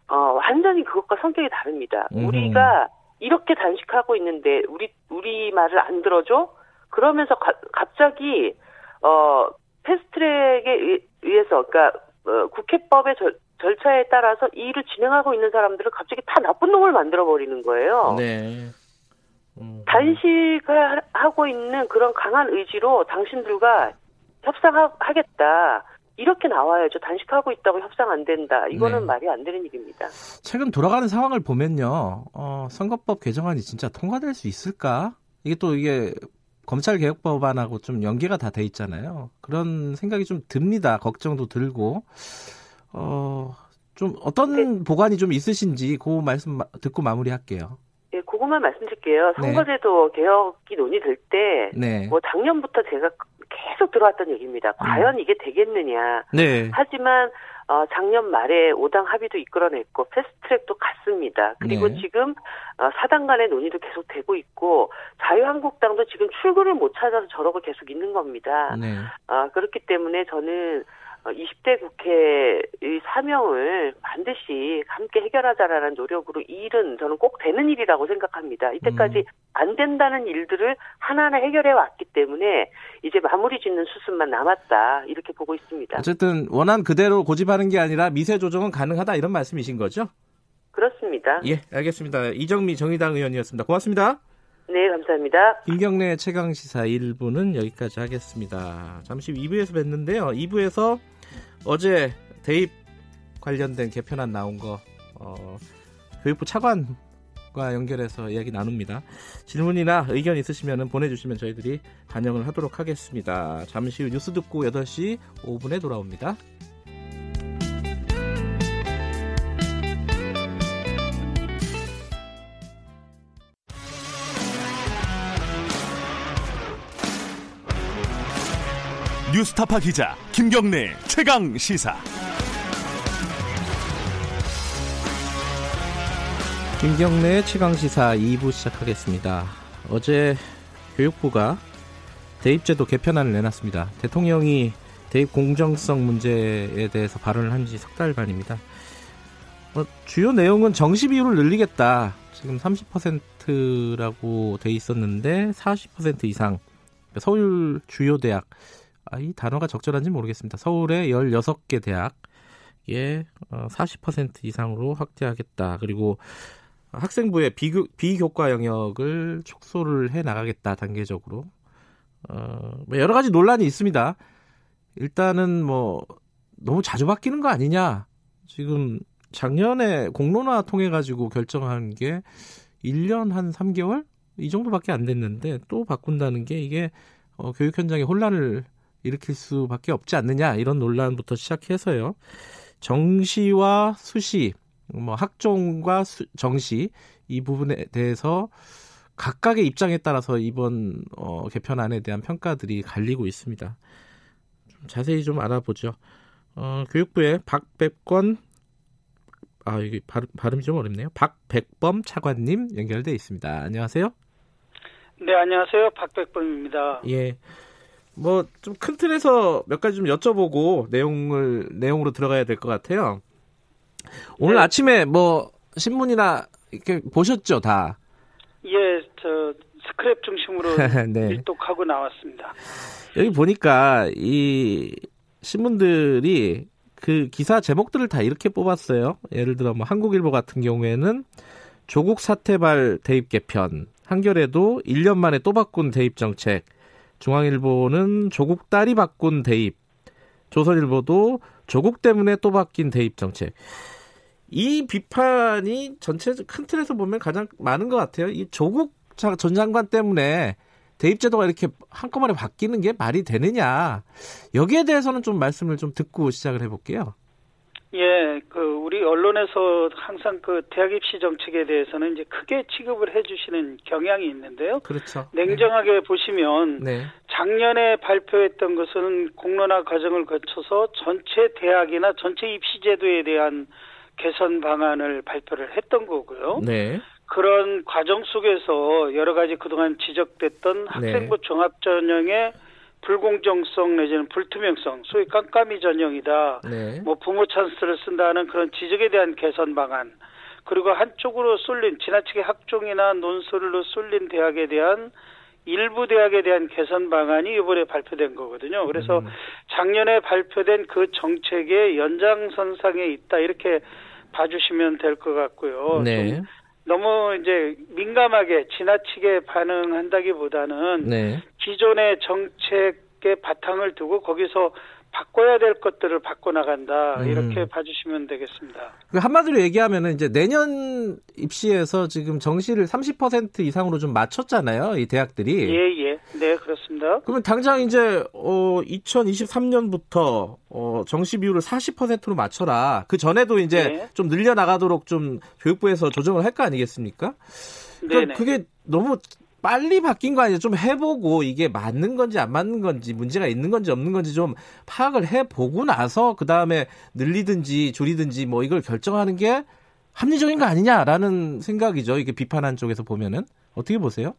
어, 완전히 그것과 성격이 다릅니다. 음. 우리가 이렇게 단식하고 있는데 우리 우리 말을 안 들어줘? 그러면서 가, 갑자기 어, 패스트트랙에 의해서 그러니까 어, 국회법의 절, 절차에 따라서 이 일을 진행하고 있는 사람들을 갑자기 다 나쁜 놈을 만들어버리는 거예요. 네. 음. 단식을 하고 있는 그런 강한 의지로 당신들과 협상하겠다. 이렇게 나와야죠. 단식하고 있다고 협상 안 된다. 이거는 네. 말이 안 되는 일입니다. 최근 돌아가는 상황을 보면요. 어, 선거법 개정안이 진짜 통과될 수 있을까? 이게 또 이게... 검찰개혁법안하고 좀 연계가 다 돼 있잖아요. 그런 생각이 좀 듭니다. 걱정도 들고. 어, 좀 어떤 네. 보관이 좀 있으신지 그 말씀 듣고 마무리할게요. 네, 그것만 말씀드릴게요. 선거제도 네. 개혁이 논의될 때 네. 뭐 작년부터 제가 계속 들어왔던 얘기입니다. 과연 음. 이게 되겠느냐. 네. 하지만 어, 작년 말에 오 당 합의도 이끌어냈고 패스트트랙도 갔습니다. 그리고 네. 지금 어, 사 당 간의 논의도 계속 되고 있고 자유한국당도 지금 출구를 못 찾아서 저러고 계속 있는 겁니다. 네. 어, 그렇기 때문에 저는 이십 대 국회의 사명을 반드시 함께 해결하자라는 노력으로 이 일은 저는 꼭 되는 일이라고 생각합니다. 이때까지 음. 안 된다는 일들을 하나하나 해결해 왔기 때문에 이제 마무리 짓는 수순만 남았다 이렇게 보고 있습니다. 어쨌든 원안 그대로 고집하는 게 아니라 미세 조정은 가능하다 이런 말씀이신 거죠? 그렇습니다. 예, 알겠습니다. 이정미 정의당 의원이었습니다. 고맙습니다. 네, 감사합니다. 김경래 최강시사 일 부는 여기까지 하겠습니다. 잠시 이 부에서 뵙는데요. 이 부에서 어제 대입 관련된 개편안 나온 거 어, 교육부 차관과 연결해서 이야기 나눕니다. 질문이나 의견 있으시면 보내주시면 저희들이 반영을 하도록 하겠습니다. 잠시 후 뉴스 듣고 여덟 시 오 분에 돌아옵니다. 뉴스타파 기자 김경래 최강 시사. 김경래 최강 시사 이 부 시작하겠습니다. 어제 교육부가 대입제도 개편안을 내놨습니다. 대통령이 대입 공정성 문제에 대해서 발언을 한 지 석 달 반입니다. 어, 주요 내용은 정시 비율을 늘리겠다. 지금 삼십 퍼센트라고 돼 있었는데 사십 퍼센트 이상. 그러니까 서울 주요 대학. 이 단어가 적절한지 모르겠습니다. 서울의 열여섯 개 대학에 사십 퍼센트 이상으로 확대하겠다. 그리고 학생부의 비교, 비교과 영역을 축소를 해나가겠다, 단계적으로. 어, 여러 가지 논란이 있습니다. 일단은 뭐 너무 자주 바뀌는 거 아니냐. 지금 작년에 공론화 통해가지고 결정한 게 일 년 한 삼 개월? 이 정도밖에 안 됐는데 또 바꾼다는 게 이게 어, 교육 현장에 혼란을 일으킬 수밖에 없지 않느냐, 이런 논란부터 시작해서요. 정시와 수시, 뭐 학종과 수, 정시 이 부분에 대해서 각각의 입장에 따라서 이번 어, 개편안에 대한 평가들이 갈리고 있습니다. 좀 자세히 좀 알아보죠. 어, 교육부의 박백권, 아 이게 발음, 발음이 좀 어렵네요. 박백범 차관님 연결돼 있습니다. 안녕하세요. 네, 안녕하세요. 박백범입니다. 예. 뭐 좀 큰 틀에서 몇 가지 좀 여쭤보고 내용을 내용으로 들어가야 될 것 같아요. 오늘 네. 아침에 뭐 신문이나 이렇게 보셨죠, 다? 예, 저 스크랩 중심으로 네. 일독하고 나왔습니다. 여기 보니까 이 신문들이 그 기사 제목들을 다 이렇게 뽑았어요. 예를 들어 뭐 한국일보 같은 경우에는 조국 사태발 대입 개편, 한겨레도 일 년 만에 또 바꾼 대입 정책, 중앙일보는 조국 딸이 바꾼 대입, 조선일보도 조국 때문에 또 바뀐 대입 정책. 이 비판이 전체 큰 틀에서 보면 가장 많은 것 같아요. 이 조국 전 장관 때문에 대입제도가 이렇게 한꺼번에 바뀌는 게 말이 되느냐. 여기에 대해서는 좀 말씀을 좀 듣고 시작을 해볼게요. 예, 그 우리 언론에서 항상 그 대학 입시 정책에 대해서는 이제 크게 취급을 해주시는 경향이 있는데요. 그렇죠. 냉정하게 네. 보시면 네. 작년에 발표했던 것은 공론화 과정을 거쳐서 전체 대학이나 전체 입시 제도에 대한 개선 방안을 발표를 했던 거고요. 네. 그런 과정 속에서 여러 가지 그동안 지적됐던 학생부 종합전형의 불공정성 내지는 불투명성, 소위 깜깜이 전형이다. 네. 뭐 부모 찬스를 쓴다는 그런 지적에 대한 개선 방안, 그리고 한쪽으로 쏠린 지나치게 학종이나 논술로 쏠린 대학에 대한 일부 대학에 대한 개선 방안이 이번에 발표된 거거든요. 그래서 작년에 발표된 그 정책의 연장선상에 있다, 이렇게 봐주시면 될 것 같고요. 네. 너무 이제 민감하게 지나치게 반응한다기보다는 네. 기존의 정책의 바탕을 두고 거기서 바꿔야 될 것들을 바꿔나간다, 음. 이렇게 봐주시면 되겠습니다. 한마디로 얘기하면 이제 내년 입시에서 지금 정시를 삼십 퍼센트 이상으로 좀 맞췄잖아요, 이 대학들이. 예, 예. 네, 그렇습니다. 그러면 당장 이제 어, 이천이십삼 년부터 어, 정시 비율을 사십 퍼센트로 맞춰라. 그 전에도 이제 네. 좀 늘려나가도록 좀 교육부에서 조정을 할 거 아니겠습니까? 네. 그게 너무 빨리 바뀐 거 아니에요? 좀 해보고 이게 맞는 건지 안 맞는 건지, 문제가 있는 건지 없는 건지 좀 파악을 해보고 나서 그 다음에 늘리든지 줄이든지 뭐 이걸 결정하는 게 합리적인 거 아니냐라는 생각이죠. 이게 비판한 쪽에서 보면은. 어떻게 보세요?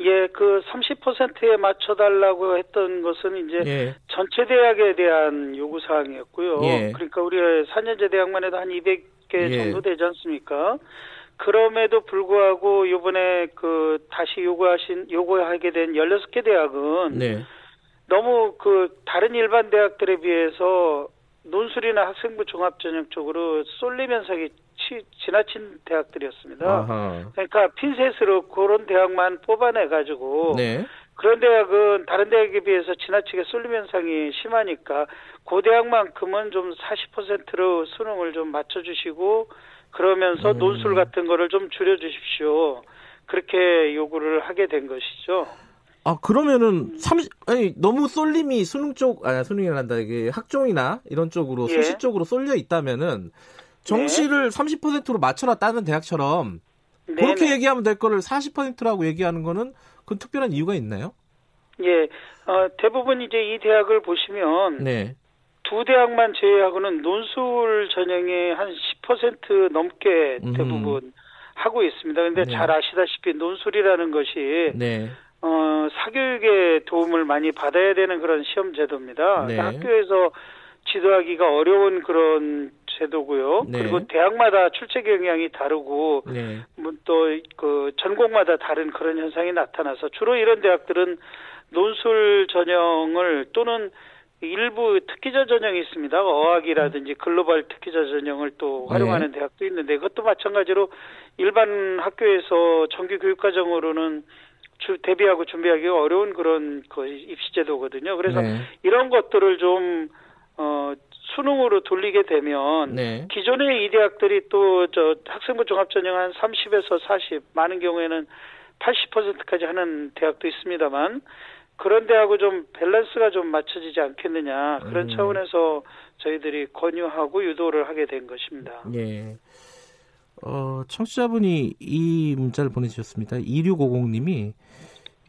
예, 그 삼십 퍼센트에 맞춰달라고 했던 것은 이제 예. 전체 대학에 대한 요구사항이었고요. 예. 그러니까 우리 사 년제 대학만 해도 한 이백 개 정도 예. 되지 않습니까? 그럼에도 불구하고 이번에 그 다시 요구하신 요구하게 된 열여섯 개 대학은 네. 너무 그 다른 일반 대학들에 비해서 논술이나 학생부 종합전형 쪽으로 쏠리면서 치, 지나친 대학들이었습니다. 아하. 그러니까 핀셋으로 그런 대학만 뽑아내가지고 네. 그런 대학은 다른 대학에 비해서 지나치게 쏠림 현상이 심하니까 그 대학만큼은 좀 사십 퍼센트로 수능을 좀 맞춰주시고 그러면서 음. 논술 같은 거를 좀 줄여주십시오. 그렇게 요구를 하게 된 것이죠. 아, 그러면은, 삼십, 아니, 너무 쏠림이 수능 쪽, 아니, 수능이란다. 이게 학종이나 이런 쪽으로, 예. 수시 쪽으로 쏠려 있다면은, 정시를 네. 삼십 퍼센트로 맞춰라 따는 대학처럼, 네네. 그렇게 얘기하면 될 거를 사십 퍼센트라고 얘기하는 거는, 그건 특별한 이유가 있나요? 예. 어, 대부분 이제 이 대학을 보시면, 네. 두 대학만 제외하고는 논술 전형의 한 십 퍼센트 넘게 대부분 음. 하고 있습니다. 그런데 네. 잘 아시다시피 논술이라는 것이 네. 어, 사교육에 도움을 많이 받아야 되는 그런 시험 제도입니다. 네. 그러니까 학교에서 지도하기가 어려운 그런 제도고요. 네. 그리고 대학마다 출제 경향이 다르고 네. 또 그 전공마다 다른 그런 현상이 나타나서 주로 이런 대학들은 논술 전형을 또는 일부 특기자 전형이 있습니다. 어학이라든지 글로벌 특기자 전형을 또 활용하는 네. 대학도 있는데 그것도 마찬가지로 일반 학교에서 정규 교육과정으로는 주, 대비하고 준비하기가 어려운 그런 그 입시제도거든요. 그래서 네. 이런 것들을 좀 어, 수능으로 돌리게 되면 네. 기존의 이 대학들이 또 저 학생부 종합전형 한 삼십에서 사십, 많은 경우에는 팔십 퍼센트까지 하는 대학도 있습니다만 그런 데하고 좀 밸런스가 좀 맞춰지지 않겠느냐 그런 음. 차원에서 저희들이 권유하고 유도를 하게 된 것입니다. 네. 어, 청취자분이 이 문자를 보내주셨습니다. 이육오공님이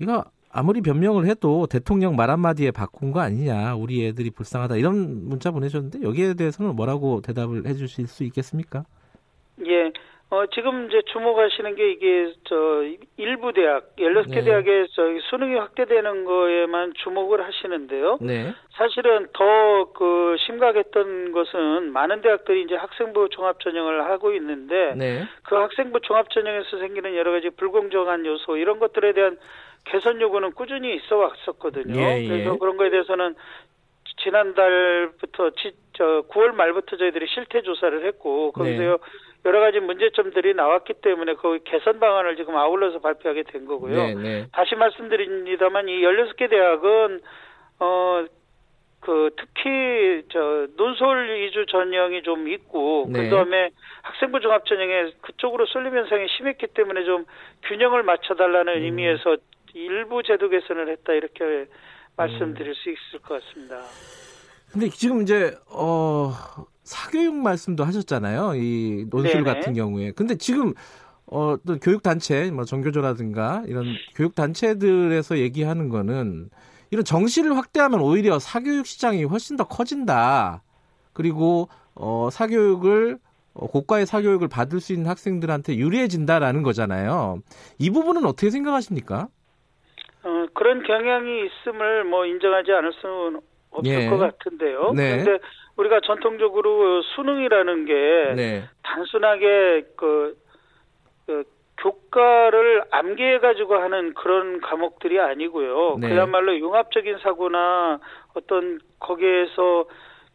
이거 아무리 변명을 해도 대통령 말 한마디에 바꾼 거 아니냐, 우리 애들이 불쌍하다, 이런 문자 보내주셨는데 여기에 대해서는 뭐라고 대답을 해주실 수 있겠습니까? 예. 어, 지금 이제 주목하시는 게 이게, 저, 일부 대학, 열여섯 개 네. 대학의 저기 수능이 확대되는 거에만 주목을 하시는데요. 네. 사실은 더 그 심각했던 것은 많은 대학들이 이제 학생부 종합전형을 하고 있는데, 네. 그 학생부 종합전형에서 생기는 여러 가지 불공정한 요소, 이런 것들에 대한 개선 요구는 꾸준히 있어 왔었거든요. 예, 예. 그래서 그런 거에 대해서는 지난달부터, 지, 저, 구월 말부터 저희들이 실태 조사를 했고, 거기서 네. 여러 가지 문제점들이 나왔기 때문에 그 개선 방안을 지금 아울러서 발표하게 된 거고요. 네네. 다시 말씀드립니다만 이 열여섯 개 대학은 어 그 특히 저 논술 위주 전형이 좀 있고 네. 그다음에 학생부 종합 전형에 그쪽으로 쏠림 현상이 심했기 때문에 좀 균형을 맞춰 달라는 음. 의미에서 일부 제도 개선을 했다, 이렇게 말씀드릴 음. 수 있을 것 같습니다. 근데 지금 이제 어 사교육 말씀도 하셨잖아요. 이 논술 네네. 같은 경우에. 근데 지금 어 또 교육 단체, 뭐 정교조라든가 이런 교육 단체들에서 얘기하는 거는 이런 정시를 확대하면 오히려 사교육 시장이 훨씬 더 커진다. 그리고 어 사교육을 어, 고가의 사교육을 받을 수 있는 학생들한테 유리해진다라는 거잖아요. 이 부분은 어떻게 생각하십니까? 어 그런 경향이 있음을 뭐 인정하지 않을 수는 없을 예. 것 같은데요. 네. 그런데 우리가 전통적으로 수능이라는 게 네. 단순하게 그, 그 교과를 암기해 가지고 하는 그런 과목들이 아니고요. 네. 그야말로 융합적인 사고나 어떤 거기에서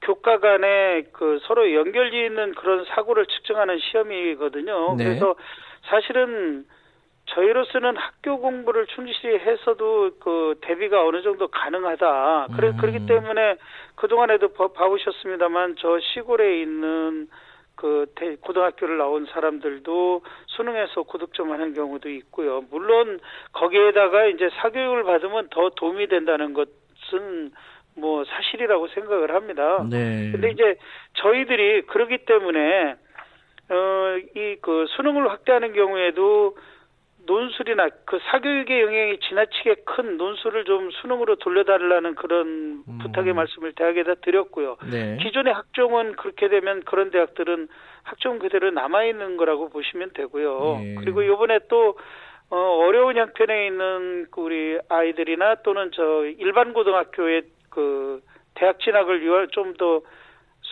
교과 간에 그 서로 연결이 있는 그런 사고를 측정하는 시험이거든요. 네. 그래서 사실은 저희로서는 학교 공부를 충실히 해서도 그 대비가 어느 정도 가능하다. 그래, 음. 그렇기 때문에 그동안에도 봐, 봐오셨습니다만 저 시골에 있는 그 대, 고등학교를 나온 사람들도 수능에서 고득점 하는 경우도 있고요. 물론 거기에다가 이제 사교육을 받으면 더 도움이 된다는 것은 뭐 사실이라고 생각을 합니다. 네. 근데 이제 저희들이 그렇기 때문에, 어, 이 그 수능을 확대하는 경우에도 논술이나 그 사교육의 영향이 지나치게 큰 논술을 좀 수능으로 돌려달라는 그런 음. 부탁의 말씀을 대학에다 드렸고요. 네. 기존의 학종은 그렇게 되면 그런 대학들은 학종 그대로 남아있는 거라고 보시면 되고요. 네. 그리고 이번에 또 어려운 형편에 있는 우리 아이들이나 또는 저 일반 고등학교의 그 대학 진학을 좀 더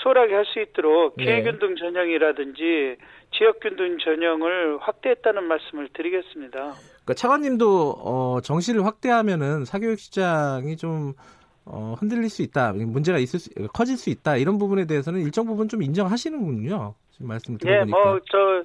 수월하게 할 수 있도록 기회균등 전형이라든지 지역균등 전형을 확대했다는 말씀을 드리겠습니다. 그러니까 차관님도 어, 정시를 확대하면은 사교육 시장이 좀 어, 흔들릴 수 있다, 문제가 있을 수, 커질 수 있다, 이런 부분에 대해서는 일정 부분 좀 인정하시는군요. 지금 말씀 들어보니까. 네, 뭐 저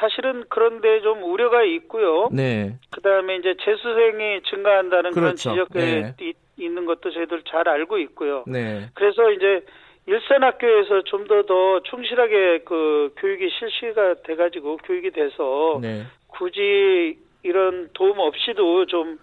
사실은 그런데 좀 우려가 있고요. 네. 그다음에 이제 재수생이 증가한다는 그렇죠. 그런 지적이 네. 있는 것도 저희들 잘 알고 있고요. 네. 그래서 이제 일선 학교에서 좀 더 더 충실하게 그 교육이 실시가 돼가지고 교육이 돼서 네. 굳이 이런 도움 없이도 좀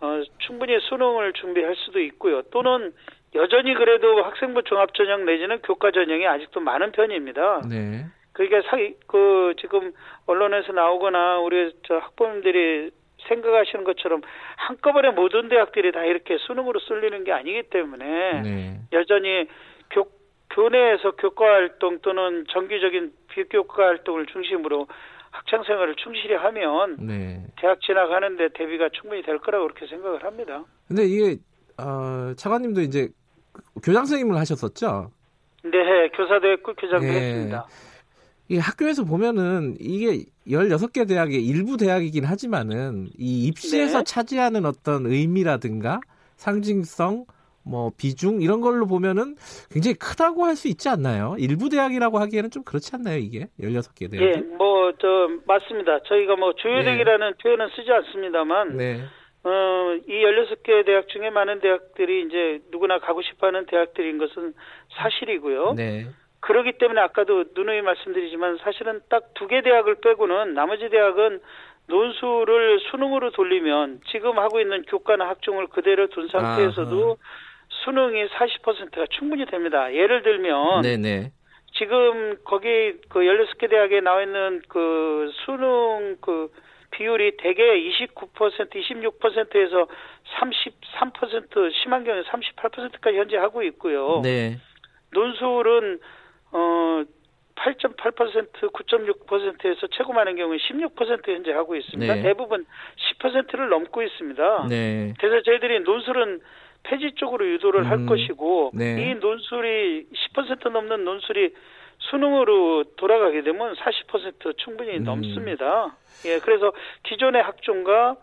어, 충분히 수능을 준비할 수도 있고요. 또는 여전히 그래도 학생부 종합전형 내지는 교과전형이 아직도 많은 편입니다. 네. 그러니까 사, 그 지금 언론에서 나오거나 우리 저 학부모님들이 생각하시는 것처럼 한꺼번에 모든 대학들이 다 이렇게 수능으로 쏠리는 게 아니기 때문에 네. 여전히 교, 교내에서 교과활동 또는 정규적인 비교과활동을 중심으로 학창생활을 충실히 하면 네. 대학 진학하는 데 대비가 충분히 될 거라고 그렇게 생각을 합니다. 근데 이게 어, 차관님도 이제 교장 선생님을 하셨었죠? 네. 교사도 했고 교장도 네. 했습니다. 이 학교에서 보면은 이게 열여섯 개 대학의 일부 대학이긴 하지만은 이 입시에서 네. 차지하는 어떤 의미라든가 상징성, 뭐 비중 이런 걸로 보면은 굉장히 크다고 할 수 있지 않나요? 일부 대학이라고 하기에는 좀 그렇지 않나요, 이게? 열여섯 개 대학. 예, 뭐 저 맞습니다. 저희가 뭐 조효대학이라는 네. 표현은 쓰지 않습니다만 네. 어, 이 열여섯 개 대학 중에 많은 대학들이 이제 누구나 가고 싶어 하는 대학들인 것은 사실이고요. 네. 그렇기 때문에 아까도 누누이 말씀드리지만 사실은 딱 두 개 대학을 빼고는 나머지 대학은 논술을 수능으로 돌리면 지금 하고 있는 교과나 학종을 그대로 둔 상태에서도 아하. 수능이 사십 퍼센트가 충분히 됩니다. 예를 들면 네네. 지금 거기 그 열여섯 개 대학에 나와 있는 그 수능 그 비율이 대개 이십구 퍼센트, 이십육 퍼센트에서 삼십삼 퍼센트, 심한 경우에 삼십팔 퍼센트까지 현재 하고 있고요. 네. 논술은 어 팔 점 팔 퍼센트, 구 점 육 퍼센트에서 최고 많은 경우에 십육 퍼센트 현재 하고 있습니다. 네. 대부분 십 퍼센트를 넘고 있습니다. 네. 그래서 저희들이 논술은 폐지 쪽으로 유도를 음, 할 것이고 네. 이 논술이 십 퍼센트 넘는 논술이 수능으로 돌아가게 되면 사십 퍼센트 충분히 음. 넘습니다. 예, 그래서 기존의 학종과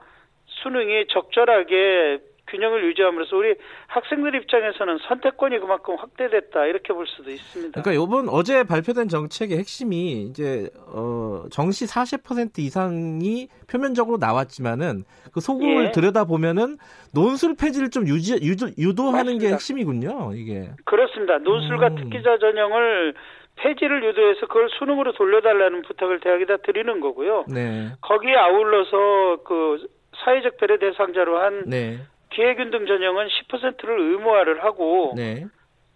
수능이 적절하게 균형을 유지함으로써 우리 학생들 입장에서는 선택권이 그만큼 확대됐다 이렇게 볼 수도 있습니다. 그러니까 이번 어제 발표된 정책의 핵심이 이제 어, 정시 사십 퍼센트 이상이 표면적으로 나왔지만은 그 속을 예. 들여다 보면은 논술 폐지를 좀 유지, 유도, 유도하는 맞습니다. 게 핵심이군요. 이게 그렇습니다. 논술과 음. 특기자 전형을 폐지를 유도해서 그걸 수능으로 돌려달라는 부탁을 대학에다 드리는 거고요. 네. 거기에 아울러서 그 사회적 배려 대상자로 한 네. 기회균등 전형은 십 퍼센트를 의무화를 하고, 네.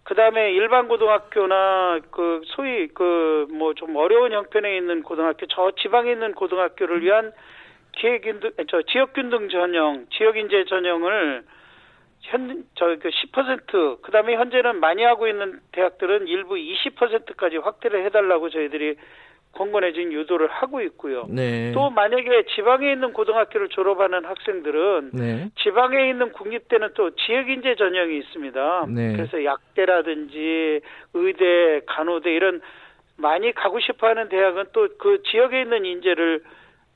그 다음에 일반 고등학교나 그 소위 그 뭐 좀 어려운 형편에 있는 고등학교, 저 지방에 있는 고등학교를 위한 기회균등, 저 지역균등 전형, 지역인재 전형을 현, 저 그 십 퍼센트, 그 다음에 현재는 많이 하고 있는 대학들은 일부 이십 퍼센트까지 확대를 해달라고 저희들이 권고내진 유도를 하고 있고요. 네. 또 만약에 지방에 있는 고등학교를 졸업하는 학생들은 네. 지방에 있는 국립대는 또 지역인재 전형이 있습니다. 네. 그래서 약대라든지 의대, 간호대 이런 많이 가고 싶어하는 대학은 또 그 지역에 있는 인재를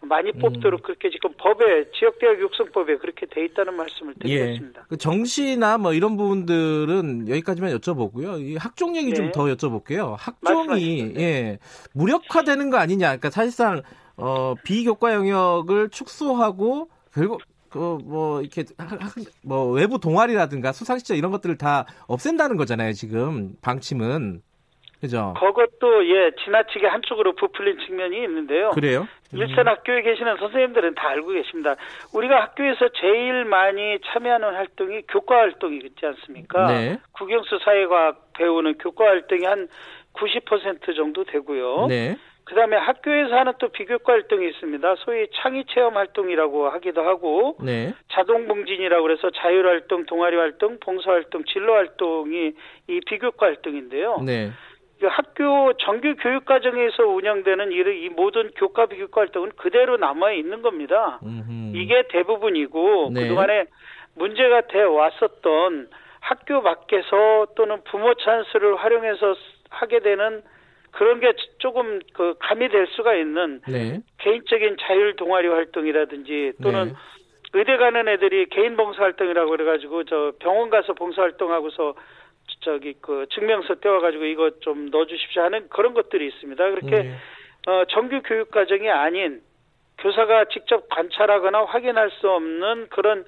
많이 뽑도록 음. 그렇게 지금 법에 지역대학 육성법에 그렇게 돼 있다는 말씀을 드리겠습니다. 예. 그 정시나 뭐 이런 부분들은 여기까지만 여쭤보고요. 이 학종 얘기 네. 좀 더 여쭤볼게요. 학종이 예, 무력화되는 거 아니냐? 그러니까 사실상 어, 비교과 영역을 축소하고 결국 그 뭐 이렇게 학, 뭐 외부 동아리라든가 수상시절 이런 것들을 다 없앤다는 거잖아요. 지금 방침은. 그죠. 그것도 예 지나치게 한쪽으로 부풀린 측면이 있는데요. 그래요? 일선 음. 학교에 계시는 선생님들은 다 알고 계십니다. 우리가 학교에서 제일 많이 참여하는 활동이 교과 활동이 있지 않습니까? 네. 국영수 사회과학 배우는 교과 활동이 한 구십 퍼센트 정도 되고요. 네. 그다음에 학교에서 하는 또 비교과 활동이 있습니다. 소위 창의 체험 활동이라고 하기도 하고 네. 자동 봉진이라고 해서 자율 활동, 동아리 활동, 봉사 활동, 진로 활동이 이 비교과 활동인데요. 네. 학교 정규 교육과정에서 운영되는 이 모든 교과 비교과 활동은 그대로 남아있는 겁니다. 음흠. 이게 대부분이고 네. 그동안에 문제가 돼 왔었던 학교 밖에서 또는 부모 찬스를 활용해서 하게 되는 그런 게 조금 그 가미될 수가 있는 네. 개인적인 자율 동아리 활동이라든지 또는 네. 의대 가는 애들이 개인 봉사활동이라고 그래가지고 저 병원 가서 봉사활동하고서 저기 그 증명서 떼와가지고 이거 좀 넣어주십시오 하는 그런 것들이 있습니다. 그렇게 네. 어, 정규 교육 과정이 아닌 교사가 직접 관찰하거나 확인할 수 없는 그런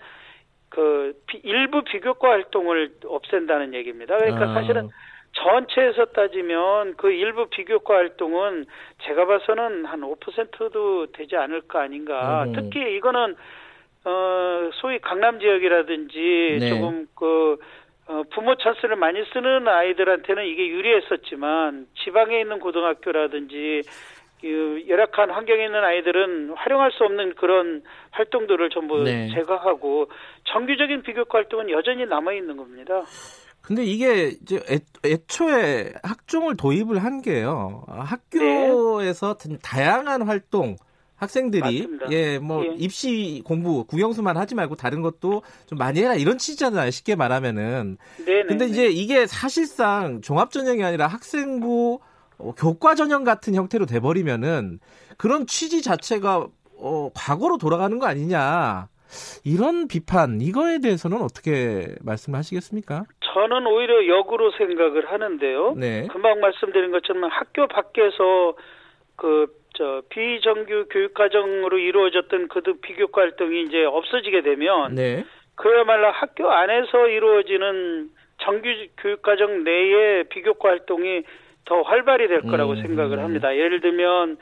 그 비, 일부 비교과 활동을 없앤다는 얘기입니다. 그러니까 아. 사실은 전체에서 따지면 그 일부 비교과 활동은 제가 봐서는 한 오 퍼센트도 되지 않을까 아닌가. 음. 특히 이거는 어, 소위 강남 지역이라든지 네. 조금 그 어, 부모 찬스를 많이 쓰는 아이들한테는 이게 유리했었지만 지방에 있는 고등학교라든지 그 열악한 환경에 있는 아이들은 활용할 수 없는 그런 활동들을 전부 네. 제거하고 정규적인 비교과 활동은 여전히 남아있는 겁니다. 근데 이게 이제 애, 애초에 학종을 도입을 한 게요. 학교에서 네. 다양한 활동 학생들이 예, 뭐 예. 입시 공부 국영수만 하지 말고 다른 것도 좀 많이 해라 이런 취지잖아요. 쉽게 말하면은. 네네. 근데 이제 이게 사실상 종합 전형이 아니라 학생부 어, 교과 전형 같은 형태로 돼 버리면은 그런 취지 자체가 어, 과거로 돌아가는 거 아니냐. 이런 비판, 이거에 대해서는 어떻게 말씀하시겠습니까? 저는 오히려 역으로 생각을 하는데요. 네. 금방 말씀드린 것처럼 학교 밖에서 그 저 비정규 교육과정으로 이루어졌던 그 비교과 활동이 이제 없어지게 되면 네. 그야말로 학교 안에서 이루어지는 정규 교육과정 내의 비교과 활동이 더 활발히 될 거라고 음, 생각을 음. 합니다. 예를 들면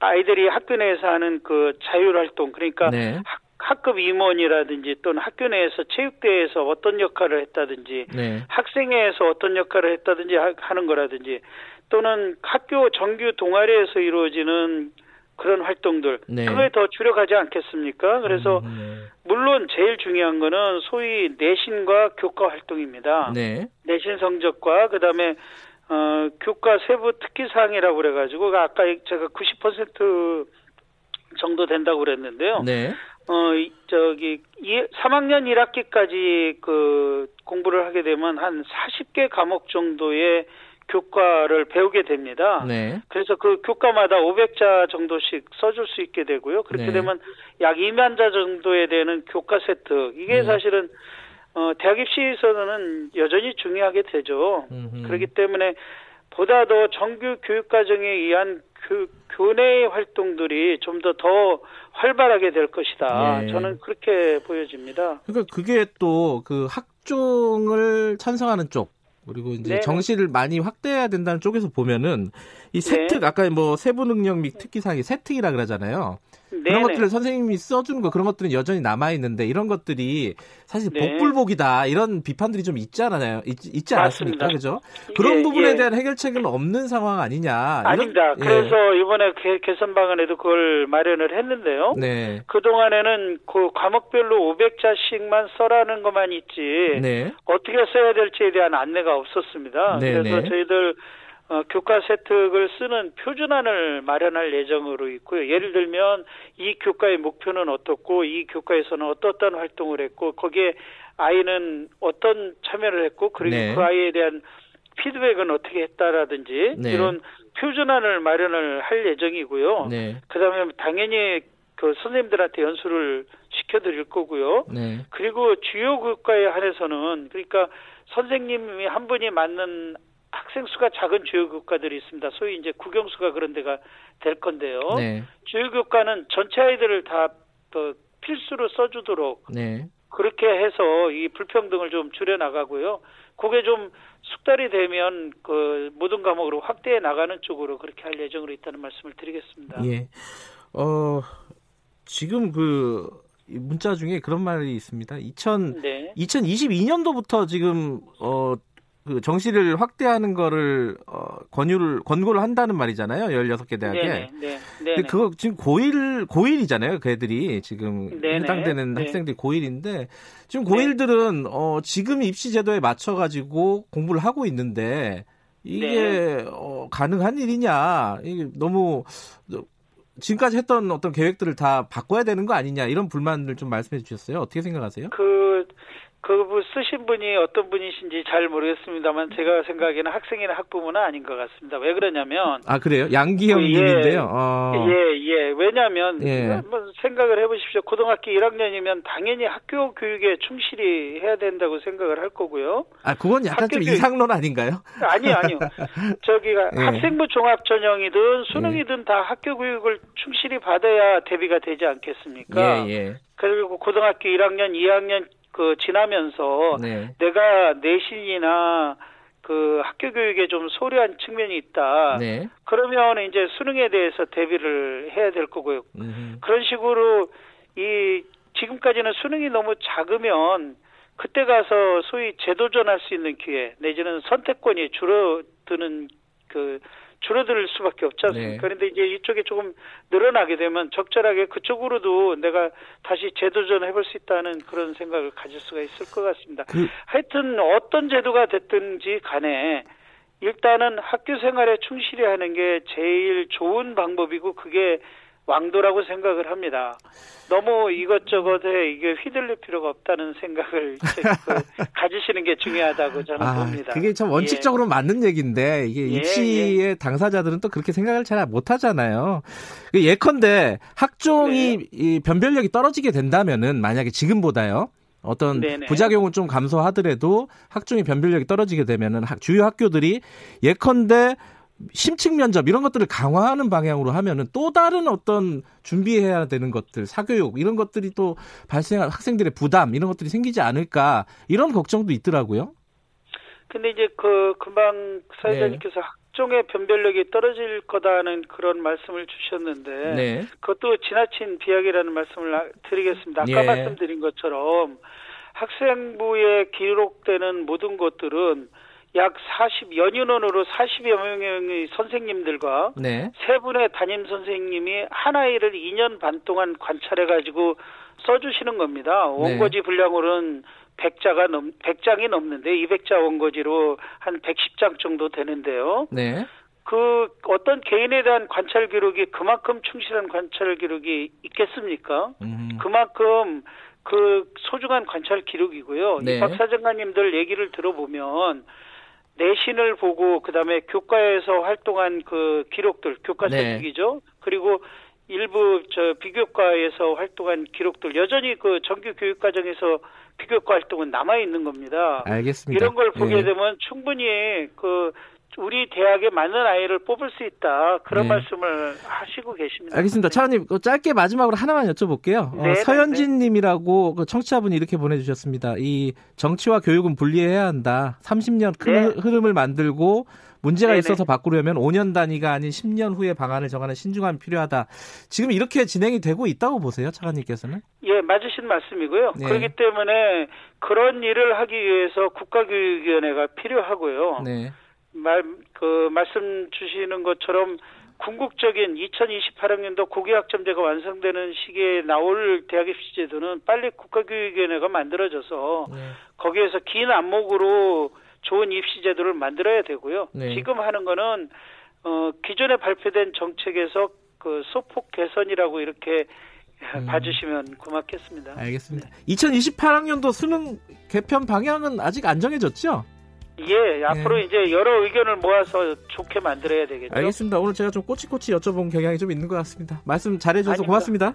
아이들이 학교 내에서 하는 그 자율활동, 그러니까 네. 학, 학급 임원이라든지 또는 학교 내에서 체육대회에서 어떤 역할을 했다든지 네. 학생회에서 어떤 역할을 했다든지 하는 거라든지 또는 학교 정규 동아리에서 이루어지는 그런 활동들 네. 그거에 더 주력하지 않겠습니까? 그래서 음, 네. 물론 제일 중요한 거는 소위 내신과 교과 활동입니다. 네. 내신 성적과 그다음에 어, 교과 세부 특기사항이라고 그래가지고 아까 제가 구십 퍼센트 정도 된다고 그랬는데요. 네. 어, 저기 삼 학년 일 학기까지 그 공부를 하게 되면 한 사십 개 과목 정도의 교과를 배우게 됩니다. 네. 그래서 그 교과마다 오백 자 정도씩 써줄 수 있게 되고요. 그렇게 네. 되면 약 이만 자 정도에 되는 교과 세트. 이게 네. 사실은 어, 대학 입시에서는 여전히 중요하게 되죠. 음흠. 그렇기 때문에 보다 더 정규 교육과정에 의한 그 교내의 활동들이 좀 더 더 활발하게 될 것이다. 네. 저는 그렇게 보여집니다. 그러니까 그게 또 그 학종을 찬성하는 쪽 그리고 이제 네. 정시를 많이 확대해야 된다는 쪽에서 보면은 이 세특 네. 아까 뭐 세부 능력 및 특기사항이 세특이라 그러잖아요. 네. 그런 것들을 선생님이 써주는 거 그런 것들은 여전히 남아 있는데 이런 것들이 사실 네. 복불복이다 이런 비판들이 좀 있잖아요. 있, 있지 않았습니까? 그죠? 그런 예, 부분에 예. 대한 해결책은 없는 상황 아니냐? 이런, 아닙니다. 그래서 예. 이번에 개, 개선 방안에도 그걸 마련을 했는데요. 네. 그 동안에는 그 과목별로 오백 자씩만 써라는 것만 있지 네. 어떻게 써야 될지에 대한 안내가 없었습니다. 네, 그래서 네. 저희들 어, 교과 세특을 쓰는 표준안을 마련할 예정으로 있고요. 예를 들면 이 교과의 목표는 어떻고 이 교과에서는 어떠한 활동을 했고 거기에 아이는 어떤 참여를 했고 그리고 네. 그 아이에 대한 피드백은 어떻게 했다라든지 네. 이런 표준안을 마련을 할 예정이고요. 네. 그다음에 당연히 그 선생님들한테 연수를 시켜드릴 거고요. 네. 그리고 주요 교과에 한해서는 그러니까 선생님이 한 분이 맞는 학생 수가 작은 주요 교과들이 있습니다. 소위 이제 국영수가 그런 데가 될 건데요. 네. 주요 교과는 전체 아이들을 다 필수로 써주도록 네. 그렇게 해서 이 불평등을 좀 줄여나가고요. 그게 좀 숙달이 되면 그 모든 과목으로 확대해 나가는 쪽으로 그렇게 할 예정으로 있다는 말씀을 드리겠습니다. 예. 어, 지금 그 문자 중에 그런 말이 있습니다. 이천 네. 이천이십이 년도부터 지금 어. 그 정시를 확대하는 거를 어, 권유를 권고를 한다는 말이잖아요. 열여섯 개 대학에. 네네, 네네. 근데 그거 지금 고일 고일이잖아요. 그 애들이 지금 네네, 해당되는 네네. 학생들이 고일인데 지금 고일들은 네. 어, 지금 입시 제도에 맞춰 가지고 공부를 하고 있는데 이게 네. 어, 가능한 일이냐? 이게 너무 지금까지 했던 어떤 계획들을 다 바꿔야 되는 거 아니냐? 이런 불만을 좀 말씀해 주셨어요. 어떻게 생각하세요? 그 그 쓰신 분이 어떤 분이신지 잘 모르겠습니다만 제가 생각에는 학생이나 학부모는 아닌 것 같습니다. 왜 그러냐면 아 그래요? 양기영 예, 님인데요. 아. 예, 예. 왜냐하면 예. 한번 생각을 해보십시오. 고등학교 일 학년이면 당연히 학교 교육에 충실히 해야 된다고 생각을 할 거고요. 아 그건 약간 좀 교육... 이상론 아닌가요? 아니요, 아니요. 저기가 예. 학생부종합전형이든 수능이든 예. 다 학교 교육을 충실히 받아야 대비가 되지 않겠습니까? 예, 예. 그리고 고등학교 일 학년, 이 학년 그 지나면서 네. 내가 내신이나 그 학교 교육에 좀 소홀한 측면이 있다. 네. 그러면 이제 수능에 대해서 대비를 해야 될 거고요. 음. 그런 식으로 이 지금까지는 수능이 너무 작으면 그때 가서 소위 재도전할 수 있는 기회 내지는 선택권이 줄어드는 그 줄어들 수밖에 없지 않습니까? 네. 그런데 이제 이쪽에 조금 늘어나게 되면 적절하게 그쪽으로도 내가 다시 재도전해볼 수 있다는 그런 생각을 가질 수가 있을 것 같습니다. 그... 하여튼 어떤 제도가 됐든지 간에 일단은 학교 생활에 충실히 하는 게 제일 좋은 방법이고 그게 왕도라고 생각을 합니다. 너무 이것저것에 이게 휘둘릴 필요가 없다는 생각을 가지시는 게 중요하다고 저는 아, 봅니다. 그게 참 원칙적으로 예. 맞는 얘기인데 이게 예, 입시의 예. 당사자들은 또 그렇게 생각을 잘 못하잖아요. 예컨대 학종이 네. 이 변별력이 떨어지게 된다면은 만약에 지금보다요. 어떤 네네. 부작용은 좀 감소하더라도 학종의 변별력이 떨어지게 되면은 주요 학교들이 예컨대 심층 면접 이런 것들을 강화하는 방향으로 하면은 또 다른 어떤 준비해야 되는 것들, 사교육 이런 것들이 또 발생할 학생들의 부담 이런 것들이 생기지 않을까 이런 걱정도 있더라고요. 근데 이제 그 금방 사회자님께서 네. 학종의 변별력이 떨어질 거다는 그런 말씀을 주셨는데 네. 그것도 지나친 비약이라는 말씀을 드리겠습니다. 아까 예. 말씀드린 것처럼 학생부에 기록되는 모든 것들은 약 사십 연인원으로 사십여 명의 선생님들과 네. 세 분의 담임 선생님이 한 아이를 이 년 반 동안 관찰해가지고 써주시는 겁니다. 원고지 네. 분량으로는 백 자가 넘, 백 장이 넘는데 이백 자 원고지로 한 백십 장 정도 되는데요. 네. 그 어떤 개인에 대한 관찰 기록이 그만큼 충실한 관찰 기록이 있겠습니까? 음. 그만큼 그 소중한 관찰 기록이고요. 네. 이 박 사장관님들 얘기를 들어보면 내신을 보고 그다음에 교과에서 활동한 그 기록들, 교과서 기기죠. 네. 그리고 일부 저 비교과에서 활동한 기록들 여전히 그 정규 교육 과정에서 비교과 활동은 남아 있는 겁니다. 알겠습니다. 이런 걸 보게 네. 되면 충분히 그 우리 대학에 맞는 아이를 뽑을 수 있다. 그런 네. 말씀을 하시고 계십니다. 알겠습니다. 차관님 짧게 마지막으로 하나만 여쭤볼게요. 네, 어, 서현진 네. 님이라고 그 청취자분이 이렇게 보내주셨습니다. 이 정치와 교육은 분리해야 한다. 삼십 년 네. 흐름을 만들고 문제가 네네. 있어서 바꾸려면 오 년 단위가 아닌 십 년 후에 방안을 정하는 신중함이 필요하다. 지금 이렇게 진행이 되고 있다고 보세요, 차관님께서는? 예, 맞으신 말씀이고요. 네. 그렇기 때문에 그런 일을 하기 위해서 국가교육위원회가 필요하고요. 네. 말, 그, 말씀 주시는 것처럼 궁극적인 이천이십팔 학년도 고교학점제가 완성되는 시기에 나올 대학 입시 제도는 빨리 국가교육위원회가 만들어져서 네. 거기에서 긴 안목으로 좋은 입시 제도를 만들어야 되고요. 네. 지금 하는 거는 어, 기존에 발표된 정책에서 그 소폭 개선이라고 이렇게 음. 봐주시면 고맙겠습니다. 알겠습니다. 네. 이천이십팔 학년도 수능 개편 방향은 아직 안 정해졌죠? 예, 네. 앞으로 이제 여러 의견을 모아서 좋게 만들어야 되겠죠. 알겠습니다. 오늘 제가 좀 꼬치꼬치 여쭤본 경향이 좀 있는 것 같습니다. 말씀 잘해줘서 아닙니다. 고맙습니다.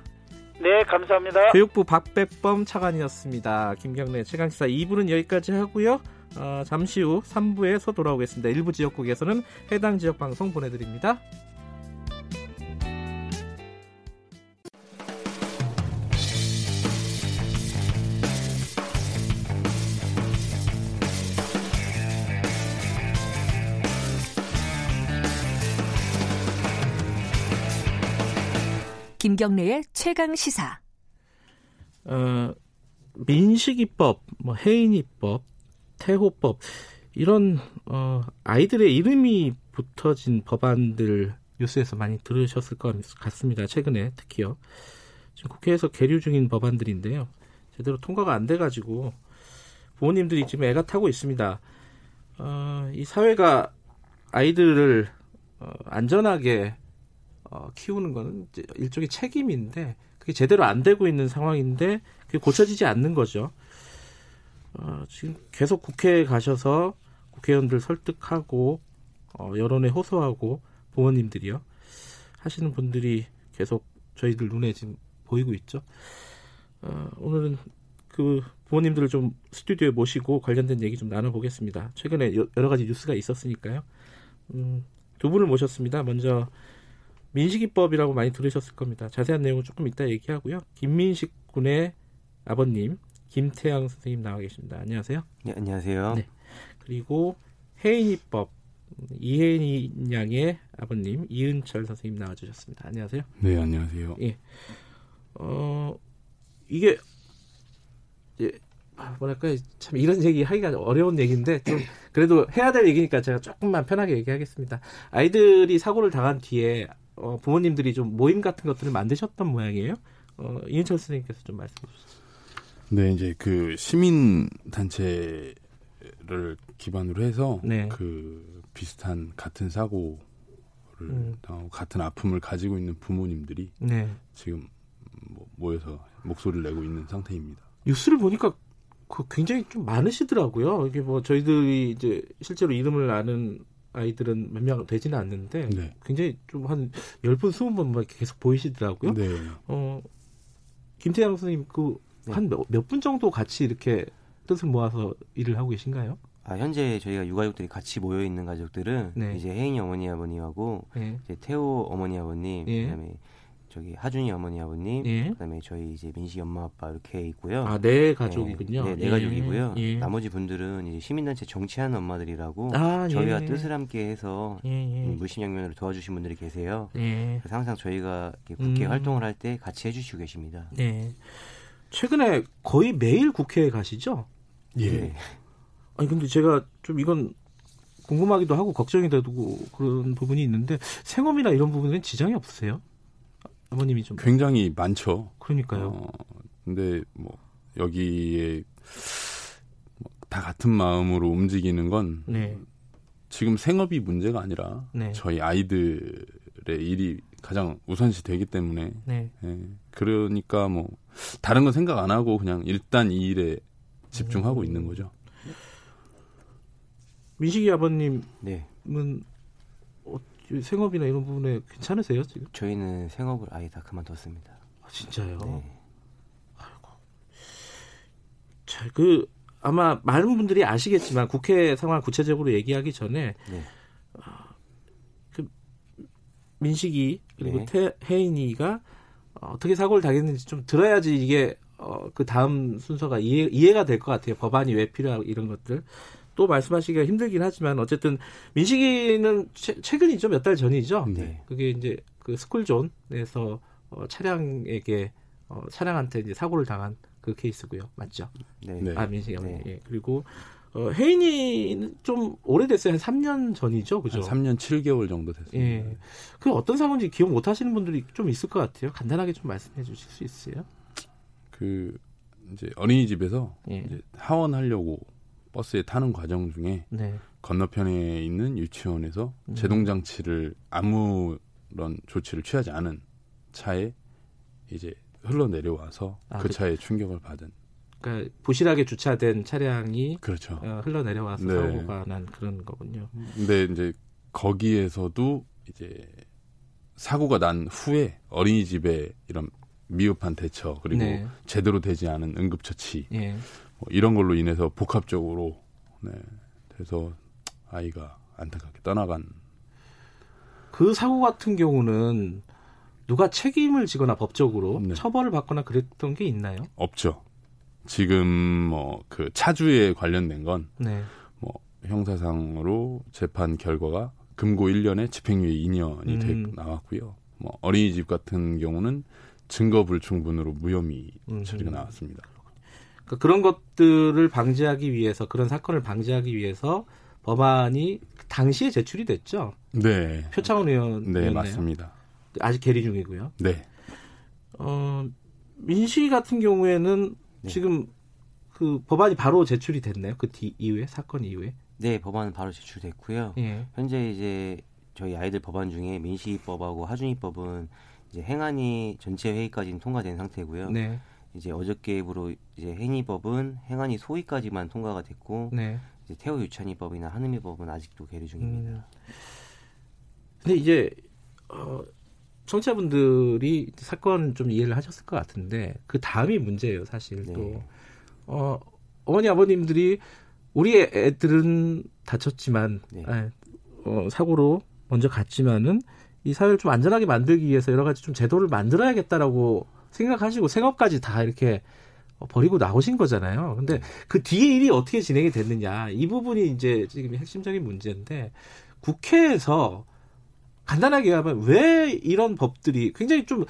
네, 감사합니다. 교육부 박백범 차관이었습니다. 김경래 최강시사 이 부는 여기까지 하고요. 어, 잠시 후 삼 부에서 돌아오겠습니다. 일부 지역국에서는 해당 지역 방송 보내드립니다. 김경래의 최강시사. 어, 민식이법, 뭐 해인이법, 태호법 이런 어, 아이들의 이름이 붙어진 법안들 뉴스에서 많이 들으셨을 것 같습니다. 최근에 특히요. 지금 국회에서 계류 중인 법안들인데요. 제대로 통과가 안 돼가지고 부모님들이 지금 애가 타고 있습니다. 어, 이 사회가 아이들을 어, 안전하게 어, 키우는 거는 일종의 책임인데 그게 제대로 안 되고 있는 상황인데 그게 고쳐지지 않는 거죠. 어, 지금 계속 국회에 가셔서 국회의원들 설득하고 어, 여론에 호소하고 부모님들이요 하시는 분들이 계속 저희들 눈에 지금 보이고 있죠. 어, 오늘은 그 부모님들을 좀 스튜디오에 모시고 관련된 얘기 좀 나눠보겠습니다. 최근에 여러 가지 뉴스가 있었으니까요. 음, 두 분을 모셨습니다. 먼저 민식이법이라고 많이 들으셨을 겁니다. 자세한 내용은 조금 이따 얘기하고요. 김민식 군의 아버님 김태양 선생님 나와 계십니다. 안녕하세요. 네, 안녕하세요. 네. 그리고 해인이법 이혜인 양의 아버님 이은철 선생님 나와주셨습니다. 안녕하세요. 네, 안녕하세요. 예. 어 이게 예, 뭐랄까요? 참 이런 얘기 하기가 어려운 얘기인데 좀 그래도 해야 될 얘기니까 제가 조금만 편하게 얘기하겠습니다. 아이들이 사고를 당한 뒤에 어, 부모님들이 좀 모임 같은 것들을 만드셨던 모양이에요. 어, 이은철 선생님께서 좀 말씀해 주시죠. 네, 이제 그 시민 단체를 기반으로 해서 네. 그 비슷한 같은 사고를 음. 같은 아픔을 가지고 있는 부모님들이 네. 지금 모여서 목소리를 내고 있는 상태입니다. 뉴스를 보니까 그 굉장히 좀 많으시더라고요. 이게 뭐 저희들이 이제 실제로 이름을 아는 아이들은 몇 명 되지는 않는데 네. 굉장히 좀 한 십 분, 이십 분 막 계속 보이시더라고요. 네. 어, 김태양 선생님 그 한 몇 분 정도 같이 이렇게 뜻을 모아서 일을 하고 계신가요? 아, 현재 저희가 육아족들이 같이 모여 있는 가족들은 네. 이제 혜인이 어머니 아버님하고 네. 이제 태호 어머니 아버님 네. 그다음에 저기 하준이 어머니 아버님 네. 그다음에 저희 이제 민식 엄마 아빠 이렇게 있고요. 아, 네 가족이군요. 네, 네, 네 예. 가족이고요. 예. 나머지 분들은 이제 시민단체 정치하는 엄마들이라고 아, 저희와 예. 뜻을 함께해서 예. 물심양면으로 도와주신 분들이 계세요. 예. 그래서 항상 저희가 국회 음. 활동을 할 때 같이 해주시고 계십니다. 네. 최근에 거의 매일 국회에 가시죠? 예. 네. 아니 근데 제가 좀 이건 궁금하기도 하고 걱정이 되고 그런 부분이 있는데 생업이나 이런 부분에는 지장이 없으세요? 아버님이 좀 굉장히 많죠. 그러니까요. 어, 근데 뭐 여기에 다 같은 마음으로 움직이는 건 네. 지금 생업이 문제가 아니라 네. 저희 아이들의 일이 가장 우선시 되기 때문에 네. 예, 그러니까 뭐 다른 건 생각 안 하고 그냥 일단 이 일에 집중하고 음. 있는 거죠. 민식이 아버님은 네. 생업이나 이런 부분에 괜찮으세요 지금? 저희는 생업을 아예 다 그만뒀습니다. 아, 진짜요? 네. 아이고. 자, 그 아마 많은 분들이 아시겠지만 국회 상황 구체적으로 얘기하기 전에 네. 어, 그 민식이 그리고 네. 태, 혜인이가 어떻게 사고를 당했는지 좀 들어야지 이게 어, 그 다음 순서가 이해, 이해가 될 것 같아요. 법안이 왜 필요하고 이런 것들. 또 말씀하시기가 힘들긴 하지만 어쨌든 민식이는 최, 최근이죠. 몇 달 전이죠. 네. 그게 이제 그 스쿨존에서 어, 차량에게 어, 차량한테 이제 사고를 당한 그 케이스고요. 맞죠? 네. 아, 민식이 네. 예. 그리고 어, 혜인이는 좀 오래됐어요. 한 삼 년 전이죠. 그죠? 한 삼 년 칠 개월 정도 됐어요. 예. 그 어떤 사고인지 기억 못 하시는 분들이 좀 있을 것 같아요. 간단하게 좀 말씀해 주실 수 있어요? 그 이제 어린이집에서 예. 이제 하원하려고 버스에 타는 과정 중에 네. 건너편에 있는 유치원에서 음. 제동장치를 아무런 조치를 취하지 않은 차에 이제 흘러내려와서 아, 그 차에 그, 충격을 받은. 그러니까 부실하게 주차된 차량이 그렇죠. 어, 흘러내려와서 네. 사고가 난 그런 거군요. 근데 이제 거기에서도 이제 사고가 난 후에 어린이집에 이런 미흡한 대처 그리고 네. 제대로 되지 않은 응급처치 네. 이런 걸로 인해서 복합적으로 네, 그래서 아이가 안타깝게 떠나간 그 사고 같은 경우는 누가 책임을 지거나 법적으로 네. 처벌을 받거나 그랬던 게 있나요? 없죠. 지금 뭐 그 차주에 관련된 건 네. 뭐 형사상으로 재판 결과가 금고 일 년에 집행유예 이 년이 음. 되, 나왔고요. 뭐 어린이집 같은 경우는 증거불충분으로 무혐의 음. 처리가 나왔습니다. 그런 것들을 방지하기 위해서 그런 사건을 방지하기 위해서 법안이 당시에 제출이 됐죠. 네. 표창원 의원. 네, 맞습니다. 아직 계리 중이고요. 네. 어, 민식 같은 경우에는 네. 지금 그 법안이 바로 제출이 됐나요? 그 뒤 이후에 사건 이후에? 네, 법안은 바로 제출됐고요. 네. 현재 이제 저희 아이들 법안 중에 민식이법하고 하준이법은 이제 행안위 전체 회의까지는 통과된 상태고요. 네. 이제 어저께부로 이제 행위법은 행안위 소위까지만 통과가 됐고 네. 이제 태호 유치원이법이나 한음위법은 아직도 계류 중입니다. 음. 근데 이제 어, 청취자분들이 사건 좀 이해를 하셨을 것 같은데 그 다음이 문제예요, 사실. 네. 또 어, 어머니 아버님들이 우리 애들은 다쳤지만 네. 아, 어, 사고로 먼저 갔지만은 이 사회를 좀 안전하게 만들기 위해서 여러 가지 좀 제도를 만들어야겠다라고. 생각하시고 생업까지 다 이렇게 버리고 나오신 거잖아요. 근데 그 뒤에 일이 어떻게 진행이 됐느냐 이 부분이 이제 지금 핵심적인 문제인데 국회에서 간단하게 하면 왜 이런 법들이 굉장히 좀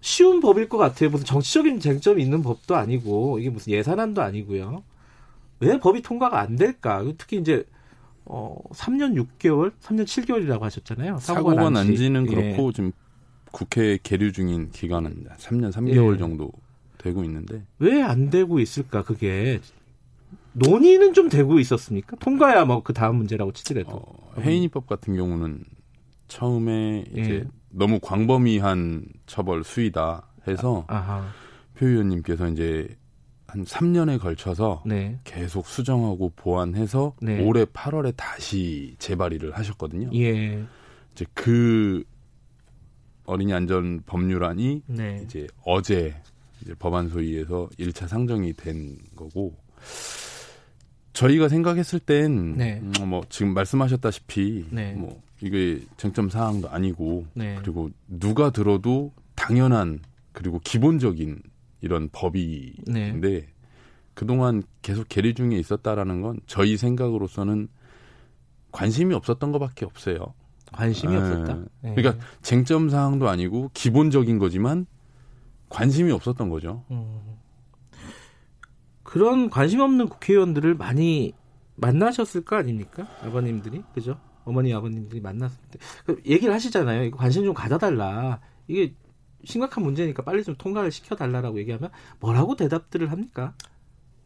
쉬운 법일 것 같아요. 무슨 정치적인 쟁점이 있는 법도 아니고 이게 무슨 예산안도 아니고요. 왜 법이 통과가 안 될까? 특히 이제 어, 삼 년 육 개월, 삼 년 칠 개월이라고 하셨잖아요. 사고가, 사고가 난지는 예. 그렇고 지금. 국회에 계류 중인 기간은 삼 년 삼 개월 예. 정도 되고 있는데 왜 안 되고 있을까? 그게 논의는 좀 되고 있었습니까? 통과야 뭐 그 다음 문제라고 치더라도 어, 혜인이법 같은 경우는 처음에 이제 예. 너무 광범위한 처벌 수위다 해서 아, 표 의원님께서 이제 한 삼 년에 걸쳐서 네. 계속 수정하고 보완해서 네. 올해 팔월에 다시 재발의를 하셨거든요. 예. 이제 그 어린이 안전 법률안이 네. 이제 어제 이제 법안 소위에서 일 차 상정이 된 거고 저희가 생각했을 땐 네. 음, 뭐 지금 말씀하셨다시피 네. 뭐 이게 쟁점 사항도 아니고 네. 그리고 누가 들어도 당연한 그리고 기본적인 이런 법이인데 네. 그동안 계속 계류 중에 있었다라는 건 저희 생각으로서는 관심이 없었던 것밖에 없어요. 관심이 네. 없었다? 네. 그러니까 쟁점 사항도 아니고 기본적인 거지만 관심이 없었던 거죠. 음. 그런 관심 없는 국회의원들을 많이 만나셨을 거 아닙니까? 아버님들이, 그죠? 어머니, 아버님들이 만났을 때. 얘기를 하시잖아요. 이거 관심 좀 가져달라. 이게 심각한 문제니까 빨리 좀 통과를 시켜달라라고 얘기하면 뭐라고 대답들을 합니까?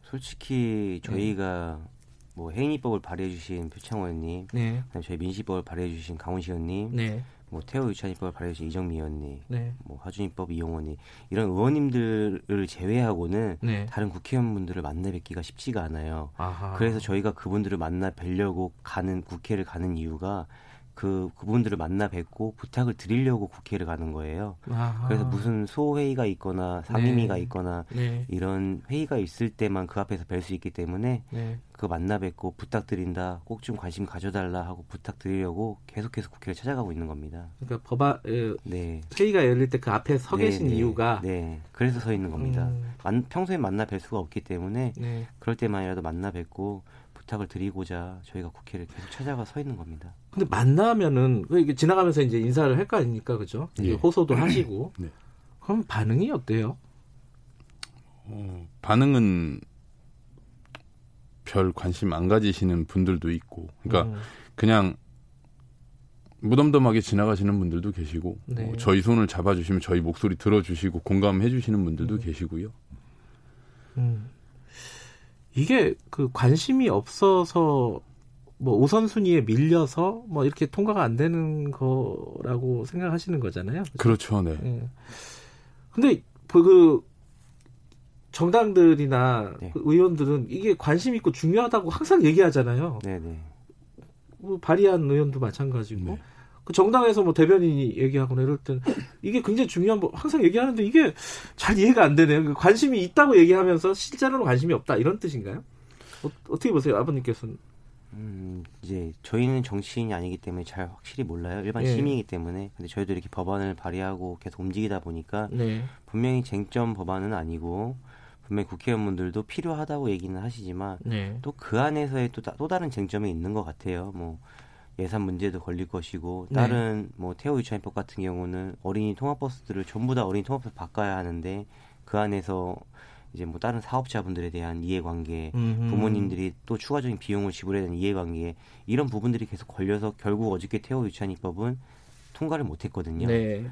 솔직히 저희가 네. 뭐 행위법을 발의해주신 표창원 의원님, 네. 저희 민식법을 발의해주신 강훈식 의원님, 네. 뭐 태호 유치원법을 발의해주신 이정미 의원님, 네. 뭐 하준이법 이용원 의원님 이런 의원님들을 제외하고는 네. 다른 국회의원분들을 만나 뵙기가 쉽지가 않아요. 아하. 그래서 저희가 그분들을 만나 뵈려고 가는 국회를 가는 이유가 그 그분들을 만나 뵙고 부탁을 드리려고 국회를 가는 거예요. 아하. 그래서 무슨 소회의가 있거나 상임위가 네. 있거나 네. 이런 회의가 있을 때만 그 앞에서 뵐 수 있기 때문에 네. 그 만나 뵙고 부탁드린다. 꼭 좀 관심 가져달라 하고 부탁드리려고 계속해서 국회를 찾아가고 있는 겁니다. 그러니까 법안 네. 회의가 열릴 때 그 앞에 서 네, 계신 네, 이유가 네. 그래서 서 있는 겁니다. 음. 만, 평소에 만나 뵐 수가 없기 때문에 네. 그럴 때만이라도 만나 뵙고 부탁을 드리고자 저희가 국회를 계속 찾아가 서 있는 겁니다. 근데 만나면은 이게 지나가면서 이제 인사를 할 거 아닙니까, 그죠? 예. 호소도 하시고 네. 그럼 반응이 어때요? 어, 반응은 별 관심 안 가지시는 분들도 있고, 그러니까 음. 그냥 무덤덤하게 지나가시는 분들도 계시고, 네. 뭐 저희 손을 잡아주시면 저희 목소리 들어주시고 공감해주시는 분들도 음. 계시고요. 음. 이게 그 관심이 없어서 뭐 우선순위에 밀려서 뭐 이렇게 통과가 안 되는 거라고 생각하시는 거잖아요. 그렇죠, 그렇죠 네. 네. 근데 그 정당들이나 네. 그 의원들은 이게 관심 있고 중요하다고 항상 얘기하잖아요. 네, 네. 뭐 발의한 의원도 마찬가지고 네. 그 정당에서 뭐 대변인이 얘기하거나 이럴 땐 이게 굉장히 중요한 뭐 항상 얘기하는데 이게 잘 이해가 안 되네요. 관심이 있다고 얘기하면서 실제로는 관심이 없다 이런 뜻인가요? 어, 어떻게 보세요, 아버님께서는? 음, 이제 저희는 정치인이 아니기 때문에 잘 확실히 몰라요. 일반 네. 시민이기 때문에. 근데 저희도 이렇게 법안을 발의하고 계속 움직이다 보니까 네. 분명히 쟁점 법안은 아니고 분명히 국회의원분들도 필요하다고 얘기는 하시지만 네. 또 그 안에서의 또, 또 다른 쟁점이 있는 것 같아요. 뭐 예산 문제도 걸릴 것이고 다른 네. 뭐 태호 유치원법 같은 경우는 어린이 통합버스들을 전부 다 어린이 통합버스 바꿔야 하는데 그 안에서 이제 뭐 다른 사업자분들에 대한 이해관계, 음흠. 부모님들이 또 추가적인 비용을 지불해야 하는 이해관계 이런 부분들이 계속 걸려서 결국 어저께 태호 유치원법은 통과를 못했거든요. 네.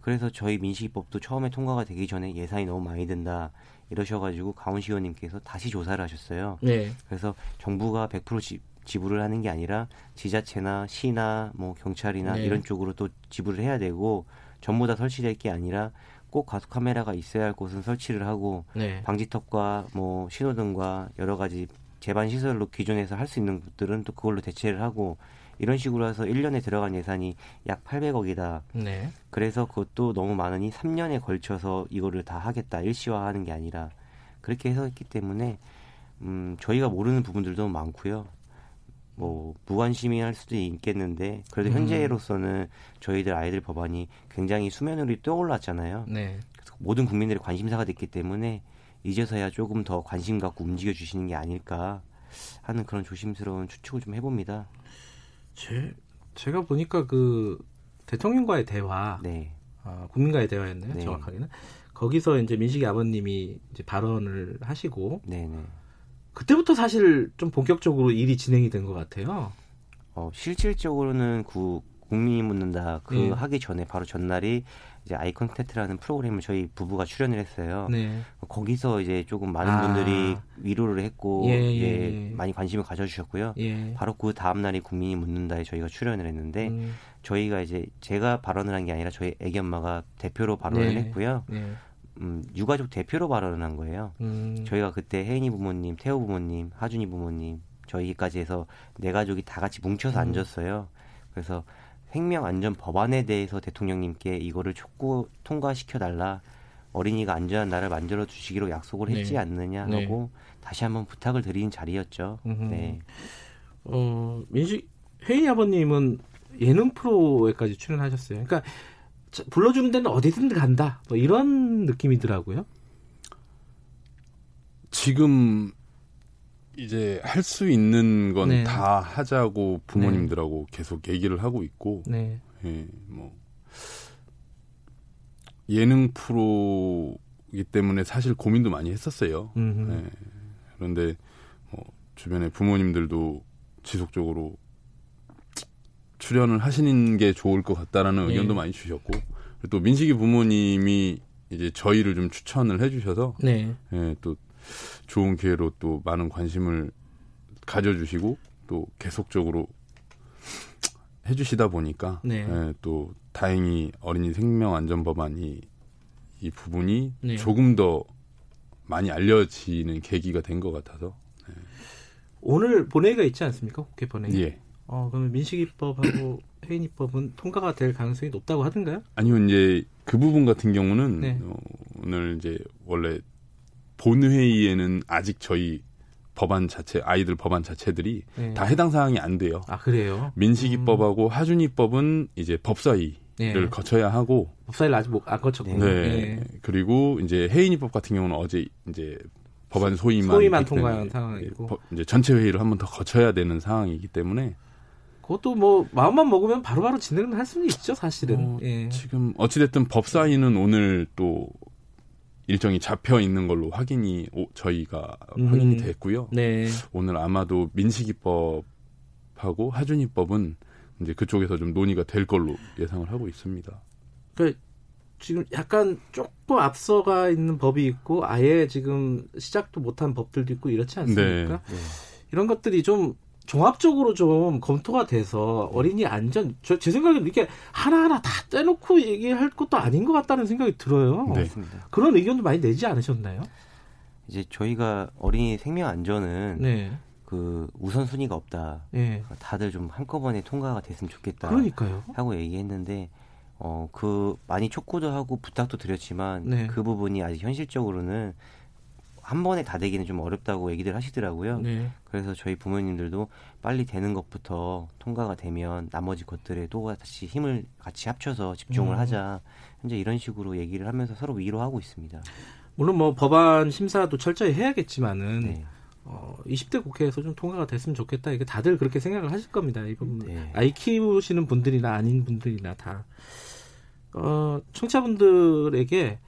그래서 저희 민식이법도 처음에 통과가 되기 전에 예산이 너무 많이 든다 이러셔가지고 강훈식 의원님께서 다시 조사를 하셨어요. 네. 그래서 정부가 백 퍼센트 지, 지불을 하는 게 아니라 지자체나 시나 뭐 경찰이나 네. 이런 쪽으로 또 지불을 해야 되고 전부 다 설치될 게 아니라 꼭 가수 카메라가 있어야 할 곳은 설치를 하고 네. 방지턱과 뭐 신호등과 여러 가지 제반 시설로 기존에서 할 수 있는 것들은 또 그걸로 대체를 하고 이런 식으로 해서 일 년에 들어간 예산이 약 팔백억이다. 네. 그래서 그것도 너무 많으니 삼 년에 걸쳐서 이거를 다 하겠다. 일시화하는 게 아니라 그렇게 해서 했기 때문에 음, 저희가 모르는 부분들도 많고요. 뭐 무관심이 할 수도 있겠는데 그래도 음. 현재로서는 저희들 아이들 법안이 굉장히 수면으로 떠올랐잖아요. 네. 그래서 모든 국민들의 관심사가 됐기 때문에 이제서야 조금 더 관심 갖고 움직여주시는 게 아닐까 하는 그런 조심스러운 추측을 좀 해봅니다. 제, 제가 보니까 그 대통령과의 대화, 네. 아, 국민과의 대화였네요. 네. 정확하게는. 거기서 이제 민식이 아버님이 이제 발언을 하시고 네, 네. 그때부터 사실 좀 본격적으로 일이 진행이 된 것 같아요. 어, 실질적으로는 그 국민이 묻는다 그 네. 하기 전에 바로 전날이 이제 아이콘 콘텐츠라는 프로그램을 저희 부부가 출연을 했어요. 네. 거기서 이제 조금 많은 아. 분들이 위로를 했고 예, 예, 이제 예. 많이 관심을 가져주셨고요. 예. 바로 그 다음 날이 국민이 묻는다에 저희가 출연을 했는데 음. 저희가 이제 제가 발언을 한 게 아니라 저희 애기 엄마가 대표로 발언을 네. 했고요. 네. 음, 유가족 대표로 발언을 한 거예요. 음. 저희가 그때 혜인이 부모님, 태호 부모님, 하준이 부모님 저희까지 해서 네 가족이 다 같이 뭉쳐서 음. 앉았어요. 그래서 생명안전법안에 대해서 대통령님께 이거를 촉구 통과시켜달라. 어린이가 안전한 나라를 만들어주시기로 약속을 했지 네. 않느냐고 네. 다시 한번 부탁을 드린 자리였죠. 네. 어, 민식, 혜인 아버님은 예능 프로에까지 출연하셨어요. 그러니까 불러주는 데는 어디든 간다. 뭐 이런 느낌이더라고요. 지금 이제 할 수 있는 건 다 네. 하자고 부모님들하고 네. 계속 얘기를 하고 있고 네. 예, 뭐 예능 프로이기 때문에 사실 고민도 많이 했었어요. 예, 그런데 뭐 주변에 부모님들도 지속적으로 출연을 하시는 게 좋을 것 같다라는 네. 의견도 많이 주셨고 또 민식이 부모님이 이제 저희를 좀 추천을 해주셔서 네. 예, 또 좋은 기회로 또 많은 관심을 가져주시고 또 계속적으로 해주시다 보니까 네. 예, 또 다행히 어린이 생명안전법안이 이 부분이 네. 조금 더 많이 알려지는 계기가 된 것 같아서 예. 오늘 본회의가 있지 않습니까? 국회 본회의. 예. 어, 그러면 민식이법하고 혜인이법은 통과가 될 가능성이 높다고 하던가요? 아니요, 이제 그 부분 같은 경우는 네. 어, 오늘 이제 원래 본회의에는 아직 저희 법안 자체, 아이들 법안 자체들이 네. 다 해당 사항이 안 돼요. 아, 그래요? 민식이법하고 음. 하준이법은 이제 법사위를 네. 거쳐야 하고. 법사위를 아직 못, 안 거쳤고. 네. 네. 그리고 이제 혜인이법 같은 경우는 어제 이제 법안 소위만. 소위만 통과한 상황이고. 이제, 이제 전체 회의를 한 번 더 거쳐야 되는 상황이기 때문에. 그것도 뭐 마음만 먹으면 바로바로 진행을 할 수는 있죠, 사실은. 어, 예. 지금 어찌됐든 법사위는 오늘 또 일정이 잡혀 있는 걸로 확인이 오, 저희가 음. 확인이 됐고요. 네. 오늘 아마도 민식이법하고 하준이법은 이제 그쪽에서 좀 논의가 될 걸로 예상을 하고 있습니다. 그러니까 지금 약간 조금 앞서가 있는 법이 있고 아예 지금 시작도 못한 법들도 있고 이렇지 않습니까? 네. 이런 것들이 좀 종합적으로 좀 검토가 돼서 어린이 안전, 저, 제 생각에는 이렇게 하나하나 다 떼놓고 얘기할 것도 아닌 것 같다는 생각이 들어요. 네. 그런 의견도 많이 내지 않으셨나요? 이제 저희가 어린이 생명 안전은 네. 그 우선순위가 없다. 네. 다들 좀 한꺼번에 통과가 됐으면 좋겠다. 그러니까요. 하고 얘기했는데 어, 그 많이 촉구도 하고 부탁도 드렸지만 네. 그 부분이 아직 현실적으로는 한 번에 다 되기는 좀 어렵다고 얘기들 하시더라고요. 네. 그래서 저희 부모님들도 빨리 되는 것부터 통과가 되면 나머지 것들에 또 다시 힘을 같이 합쳐서 집중을 음. 하자. 현재 이런 식으로 얘기를 하면서 서로 위로하고 있습니다. 물론 뭐 법안 심사도 철저히 해야겠지만은 네. 어, 이십 대 국회에서 좀 통과가 됐으면 좋겠다. 이게 다들 그렇게 생각을 하실 겁니다. 이건 네. 아이 키우시는 분들이나 아닌 분들이나 다. 어, 청취자분들에게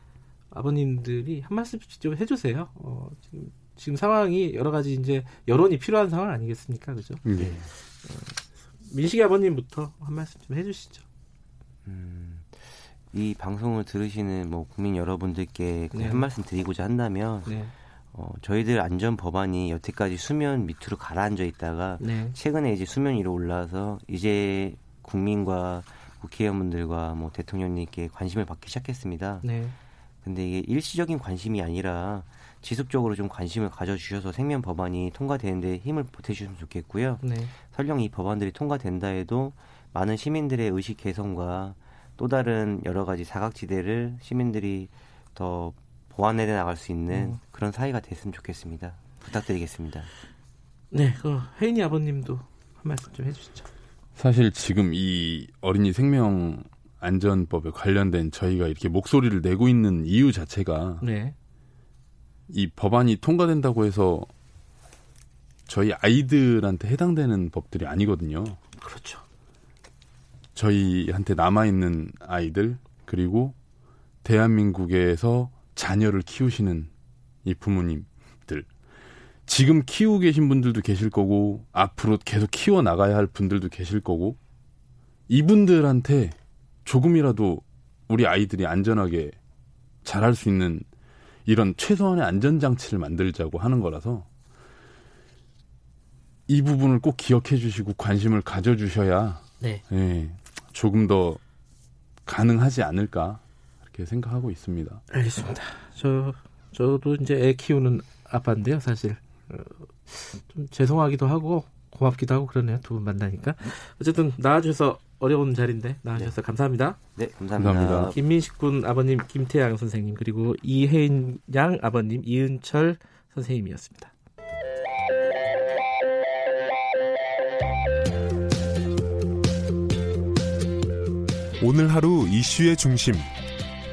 아버님들이 한 말씀씩 좀 해주세요. 어, 지금, 지금 상황이 여러 가지 이제 여론이 필요한 상황 아니겠습니까, 그죠? 네. 어, 민식이 아버님부터 한 말씀 좀 해주시죠. 음, 이 방송을 들으시는 뭐 국민 여러분들께 네. 한 말씀 드리고자 한다면, 네. 어, 저희들 안전 법안이 여태까지 수면 밑으로 가라앉아 있다가 네. 최근에 이제 수면 위로 올라와서 이제 국민과 국회의원분들과 뭐 대통령님께 관심을 받기 시작했습니다. 네. 근데 이게 일시적인 관심이 아니라 지속적으로 좀 관심을 가져주셔서 생명 법안이 통과되는 데 힘을 보태주셨으면 좋겠고요. 네. 설령 이 법안들이 통과된다 해도 많은 시민들의 의식 개선과 또 다른 여러 가지 사각지대를 시민들이 더 보완해 나갈 수 있는 음. 그런 사이가 됐으면 좋겠습니다. 부탁드리겠습니다. 네, 그 혜인이 아버님도 한 말씀 좀 해주시죠. 사실 지금 이 어린이 생명 안전법에 관련된 저희가 이렇게 목소리를 내고 있는 이유 자체가 네. 이 법안이 통과된다고 해서 저희 아이들한테 해당되는 법들이 아니거든요. 그렇죠. 저희한테 남아있는 아이들 그리고 대한민국에서 자녀를 키우시는 이 부모님들 지금 키우고 계신 분들도 계실 거고 앞으로 계속 키워나가야 할 분들도 계실 거고 이분들한테 조금이라도 우리 아이들이 안전하게 자랄 수 있는 이런 최소한의 안전장치를 만들자고 하는 거라서 이 부분을 꼭 기억해 주시고 관심을 가져주셔야 네. 예, 조금 더 가능하지 않을까 이렇게 생각하고 있습니다. 알겠습니다. 저, 저도 이제 애 키우는 아빠인데요. 사실 좀 죄송하기도 하고 고맙기도 하고 그러네요. 두 분 만나니까. 어쨌든 나와주셔서 어려운 자리인데 나와주셔서 네. 감사합니다. 네, 감사합니다. 감사합니다. 김민식 군 아버님, 김태양 선생님, 그리고 이혜인 양 아버님, 이은철 선생님이었습니다. 오늘 하루 이슈의 중심,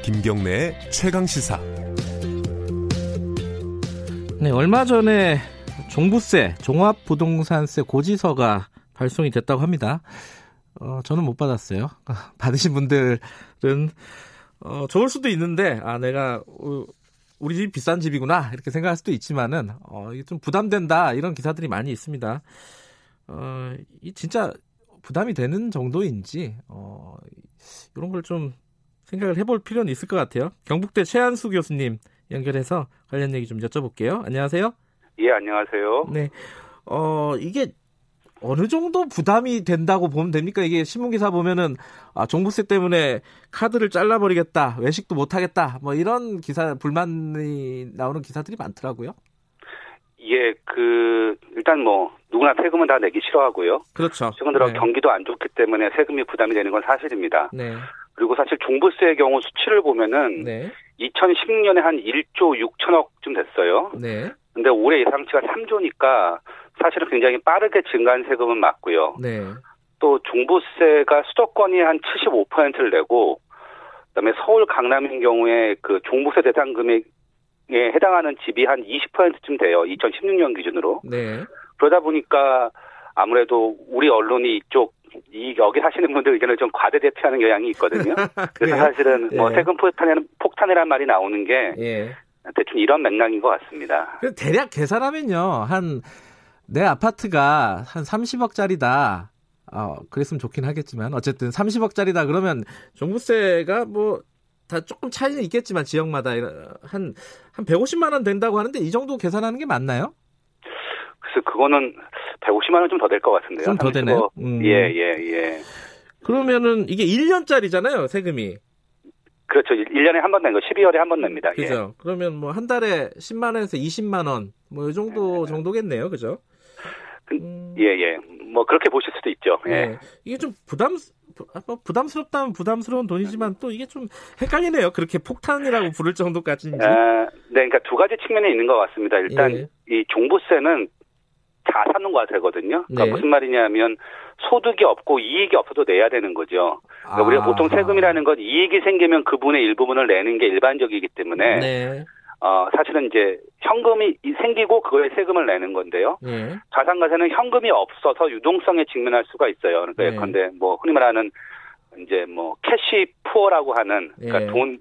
김경래의 최강시사. 네, 얼마 전에 종부세, 종합부동산세 고지서가 발송이 됐다고 합니다. 어, 저는 못 받았어요. 받으신 분들은 어, 좋을 수도 있는데 아 내가 우리 집 비싼 집이구나 이렇게 생각할 수도 있지만은 어, 이게 좀 부담된다 이런 기사들이 많이 있습니다. 어, 이 진짜 부담이 되는 정도인지 어, 이런 걸 좀 생각을 해볼 필요는 있을 것 같아요. 경북대 최한수 교수님 연결해서 관련 얘기 좀 여쭤볼게요. 안녕하세요. 예, 안녕하세요. 네, 어, 이게 어느 정도 부담이 된다고 보면 됩니까? 이게 신문기사 보면은 아, 종부세 때문에 카드를 잘라버리겠다, 외식도 못하겠다, 뭐 이런 기사, 불만이 나오는 기사들이 많더라고요. 예, 그 일단 뭐 누구나 세금은 다 내기 싫어하고요. 그렇죠. 최근 들어 네. 경기도 안 좋기 때문에 세금이 부담이 되는 건 사실입니다. 네. 그리고 사실 종부세의 경우 수치를 보면은 네. 이천십육 년에 한 일조 육천억쯤 됐어요. 네. 근데 올해 예상치가 삼조니까 사실은 굉장히 빠르게 증가한 세금은 맞고요. 네. 또 종부세가 수도권이 한 칠십오 퍼센트를 내고 그다음에 서울 강남인 경우에 그 종부세 대상 금액 예, 해당하는 집이 한 이십 퍼센트쯤 돼요. 이천십육 년 기준으로. 네. 그러다 보니까 아무래도 우리 언론이 이쪽, 이, 여기 사시는 분들 의견을 좀 과대대표하는 경향이 있거든요. 그래서 사실은 네. 뭐 세금 폭탄이라는, 폭탄이란 말이 나오는 게 예. 대충 이런 맥락인 것 같습니다. 대략 계산하면요. 한, 내 아파트가 한 삼십억짜리다. 어, 그랬으면 좋긴 하겠지만. 어쨌든 삼십억짜리다. 그러면 종부세가 뭐, 다 조금 차이는 있겠지만 지역마다 한 한 백오십만 원 된다고 하는데 이 정도 계산하는 게 맞나요? 글쎄 그거는 백오십만 원 좀 더 될 것 같은데요. 좀 더 되네요. 음. 예, 예, 예. 그러면은 이게 일 년짜리잖아요, 세금이. 그렇죠. 일 년에 한 번 낸 거, 십이월에 한 번 냅니다. 그죠. 예. 그러면 뭐 한 달에 십만 원에서 이십만 원 뭐 이 정도 네. 정도겠네요. 그죠? 그, 음. 예, 예. 뭐 그렇게 보실 수도 있죠. 예. 예. 이게 좀 부담 부담스럽다면 부담스러운 돈이지만 또 이게 좀 헷갈리네요. 그렇게 폭탄이라고 부를 정도까지인지. 아, 네, 그러니까 두 가지 측면이 있는 것 같습니다. 일단 예. 이 종부세는 자산과 되거든요. 그러니까 네. 무슨 말이냐면 소득이 없고 이익이 없어도 내야 되는 거죠. 그러니까 아. 우리가 보통 세금이라는 건 이익이 생기면 그분의 일부분을 내는 게 일반적이기 때문에 네. 어, 사실은 이제 현금이 생기고 그거에 세금을 내는 건데요. 네. 자산과세는 현금이 없어서 유동성에 직면할 수가 있어요. 그러니까 예컨대 네. 뭐 흔히 말하는 이제 뭐 캐시 푸어라고 하는 그러니까 네. 돈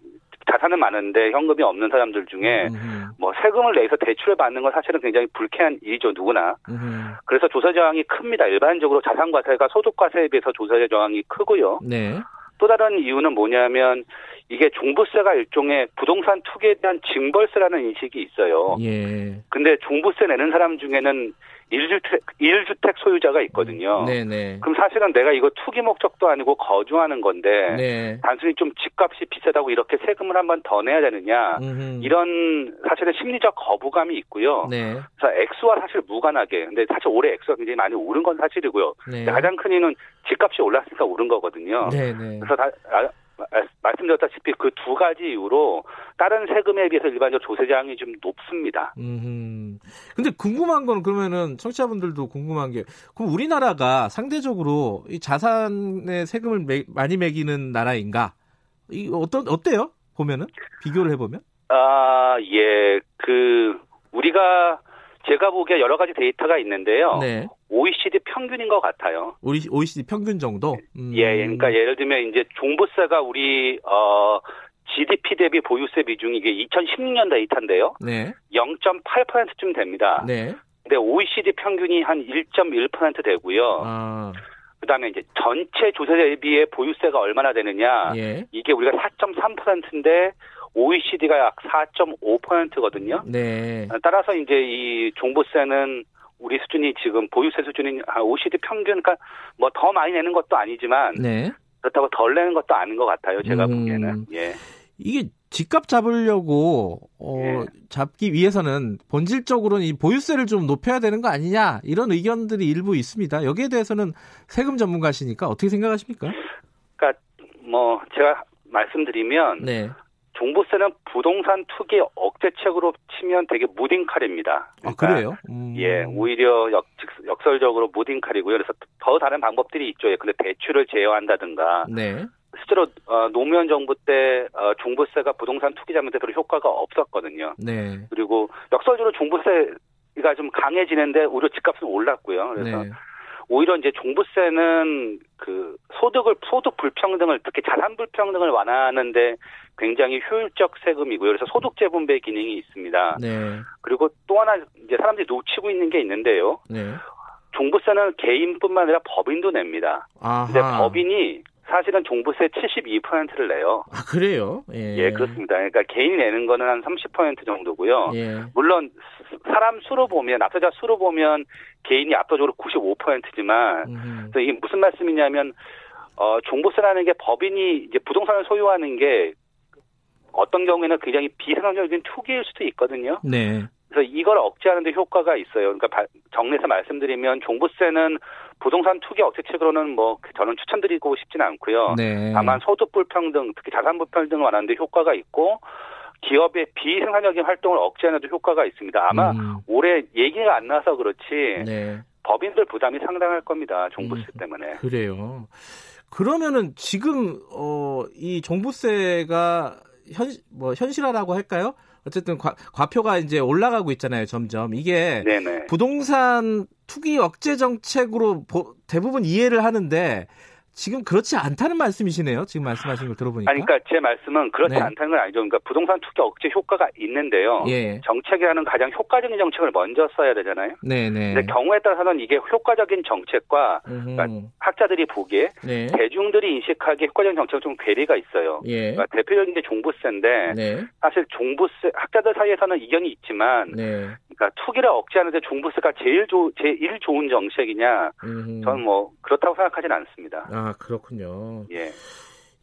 자산은 많은데 현금이 없는 사람들 중에 음흠. 뭐 세금을 내서 대출을 받는 건 사실은 굉장히 불쾌한 일이죠, 누구나. 음흠. 그래서 조세 저항이 큽니다. 일반적으로 자산과세가 소득과세에 비해서 조세 저항이 크고요. 네. 또 다른 이유는 뭐냐면 이게 종부세가 일종의 부동산 투기에 대한 징벌세라는 인식이 있어요. 예. 근데 종부세 내는 사람 중에는 일주택, 일주택 소유자가 있거든요. 네네. 그럼 사실은 내가 이거 투기 목적도 아니고 거주하는 건데 네. 단순히 좀 집값이 비싸다고 이렇게 세금을 한 번 더 내야 되느냐 음흠. 이런 사실은 심리적 거부감이 있고요. 네. 그래서 액수와 사실 무관하게 근데 사실 올해 액수가 굉장히 많이 오른 건 사실이고요. 네. 가장 큰 이유는 집값이 올랐으니까 오른 거거든요. 네네. 그래서 다, 아, 말씀드렸다시피 그 두 가지 이유로 다른 세금에 비해서 일반적으로 조세장이 좀 높습니다. 음. 근데 궁금한 건 그러면은 청취자분들도 궁금한 게 그럼 우리나라가 상대적으로 이 자산에 세금을 매, 많이 매기는 나라인가? 이 어떤 어때요? 보면은 비교를 해보면? 아, 예. 그 우리가 제가 보기에 여러 가지 데이터가 있는데요. 네. 오이시디 평균인 것 같아요. 오이시디 평균 정도? 음. 예, 그러니까 예를 들면 이제 종부세가 우리 어, 지디피 대비 보유세 비중이 이게 이천십육 년 데이터인데요. 네. 영점팔 퍼센트쯤 됩니다. 네. 근데 오이시디 평균이 한 일점일 퍼센트 되고요. 아. 그다음에 이제 전체 조세에 비해 보유세가 얼마나 되느냐. 예. 이게 우리가 사 점 삼 퍼센트인데 오이시디가 약 사 점 오 퍼센트거든요. 네. 따라서 이제 이 종부세는 우리 수준이 지금 보유세 수준인 오이시디 평균, 그러니까 뭐 더 많이 내는 것도 아니지만 네. 그렇다고 덜 내는 것도 아닌 것 같아요. 제가 음... 보기에는. 예. 이게 집값 잡으려고 어, 예. 잡기 위해서는 본질적으로는 이 보유세를 좀 높여야 되는 거 아니냐 이런 의견들이 일부 있습니다. 여기에 대해서는 세금 전문가시니까 어떻게 생각하십니까? 그러니까 뭐 제가 말씀드리면 네. 종부세는 부동산 투기 억제책으로 치면 되게 무딘칼입니다. 그러니까 아, 그래요? 음... 예, 오히려 역, 역설적으로 무딘칼이고요. 그래서 더 다른 방법들이 있죠. 예, 근데 대출을 제어한다든가. 네. 실제로 노무현 정부 때 종부세가 부동산 투기 잡는 데 별로 효과가 없었거든요. 네. 그리고 역설적으로 종부세가 좀 강해지는데 오히려 집값은 올랐고요. 그래서 네. 오히려 이제 종부세는 그 소득을 소득 불평등을 특히 자산 불평등을 완화하는데 굉장히 효율적 세금이고요. 그래서 소득 재분배 기능이 있습니다. 네. 그리고 또 하나 이제 사람들이 놓치고 있는 게 있는데요. 네. 종부세는 개인뿐만 아니라 법인도 냅니다. 아하. 근데 법인이 사실은 종부세 칠십이 퍼센트를 내요. 아, 그래요? 예. 예, 그렇습니다. 그러니까 개인이 내는 거는 한 삼십 퍼센트 정도고요. 예. 물론 사람 수로 보면, 납세자 수로 보면 개인이 압도적으로 구십오 퍼센트지만, 음. 그래서 이게 무슨 말씀이냐면, 어, 종부세라는 게 법인이 이제 부동산을 소유하는 게 어떤 경우에는 굉장히 비생산적인 투기일 수도 있거든요. 네. 그래서 이걸 억제하는 데 효과가 있어요. 그러니까 정리해서 말씀드리면 종부세는 부동산 투기 억제책으로는 뭐 저는 추천드리고 싶지는 않고요. 네. 다만 소득 불평등, 특히 자산 불평등을 완화하는 데 효과가 있고 기업의 비생산적인 활동을 억제하는 데 효과가 있습니다. 아마 음. 올해 얘기가 안 나서 그렇지 네. 법인들 부담이 상당할 겁니다. 종부세 음, 때문에. 그래요. 그러면은 지금 어, 이 종부세가 현, 뭐 현실화라고 할까요? 어쨌든 과, 과표가 이제 올라가고 있잖아요. 점점 이게 네네. 부동산 투기 억제 정책으로 보, 대부분 이해를 하는데 지금 그렇지 않다는 말씀이시네요. 지금 말씀하신 걸 들어보니까. 아니, 그러니까 제 말씀은 그렇지 네. 않다는 건 아니죠. 그러니까 부동산 투기 억제 효과가 있는데요. 예. 정책이라는 가장 효과적인 정책을 먼저 써야 되잖아요. 네네. 근데 경우에 따라서는 이게 효과적인 정책과 그러니까 학자들이 보기에 네. 대중들이 인식하기에 효과적인 정책은 좀 괴리가 있어요. 예. 그러니까 대표적인 게 종부세인데 네. 사실 종부세 학자들 사이에서는 이견이 있지만 네. 그러니까 투기를 억제하는데 종부세가 제일 조, 제일 좋은 정책이냐? 음흠. 저는 뭐 그렇다고 생각하진 않습니다. 아. 아, 그렇군요. 예.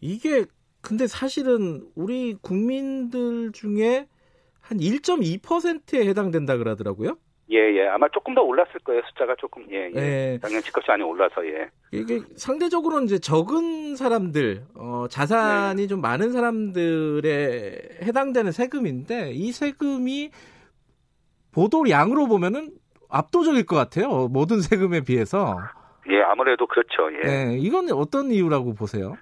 이게 근데 사실은 우리 국민들 중에 한 일 점 이 퍼센트에 해당된다 그러더라고요. 예, 예. 아마 조금 더 올랐을 거예요. 숫자가 조금. 예, 예. 예. 당연히 집값이 많이 올라서. 예. 이게 상대적으로 이제 적은 사람들, 어, 자산이 네. 좀 많은 사람들에 해당되는 세금인데 이 세금이 보도량으로 보면은 압도적일 것 같아요. 모든 세금에 비해서. 예, 아무래도 그렇죠. 예. 네, 이건 어떤 이유라고 보세요?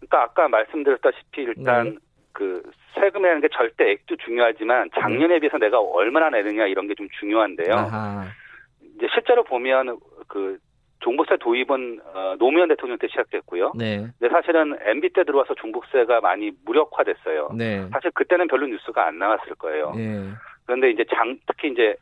그러니까 아까 말씀드렸다시피 일단 네. 그 세금이라는 게 절대 액도 중요하지만 작년에 비해서 내가 얼마나 내느냐 이런 게 좀 중요한데요. 아하. 이제 실제로 보면 그 종부세 도입은 노무현 대통령 때 시작됐고요. 네. 근데 사실은 엠비 때 들어와서 종부세가 많이 무력화됐어요. 네. 사실 그때는 별로 뉴스가 안 나왔을 거예요. 네. 그런데 이제 장 특히 이제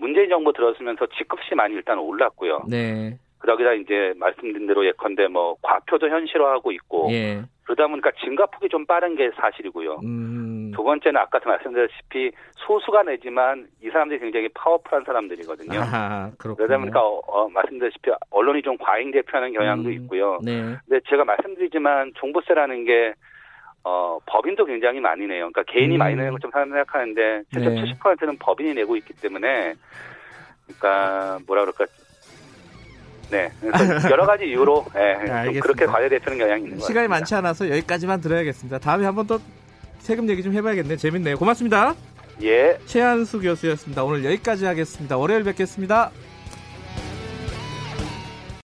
문재인 정부 들어서면서 집값이 많이 일단 올랐고요. 네. 그러기다 이제 말씀드린 대로 예컨대 뭐 과표도 현실화하고 있고 예. 그러다 보니까 증가폭이 좀 빠른 게 사실이고요. 음. 두 번째는 아까도 말씀드렸다시피 소수가 내지만 이 사람들이 굉장히 파워풀한 사람들이거든요. 아하, 그러다 보니까 어, 어, 말씀드렸다시피 언론이 좀 과잉 대표하는 경향도 음. 있고요. 네. 근데 제가 말씀드리지만 종부세라는 게 어, 법인도 굉장히 많이 내요. 그러니까 개인이 음. 많이 내는 걸 좀 생각하는데 실제 네. 칠십 퍼센트는 법인이 내고 있기 때문에 그러니까 뭐라 그럴까 네. 여러 가지 이유로 네, 좀 그렇게 과대되는 경향이 있는 것 같습니다. 시간이 많지 않아서 여기까지만 들어야겠습니다. 다음에 한 번 더 세금 얘기 좀 해봐야겠네요. 재밌네요. 고맙습니다. 예. 최한수 교수였습니다. 오늘 여기까지 하겠습니다. 월요일 뵙겠습니다.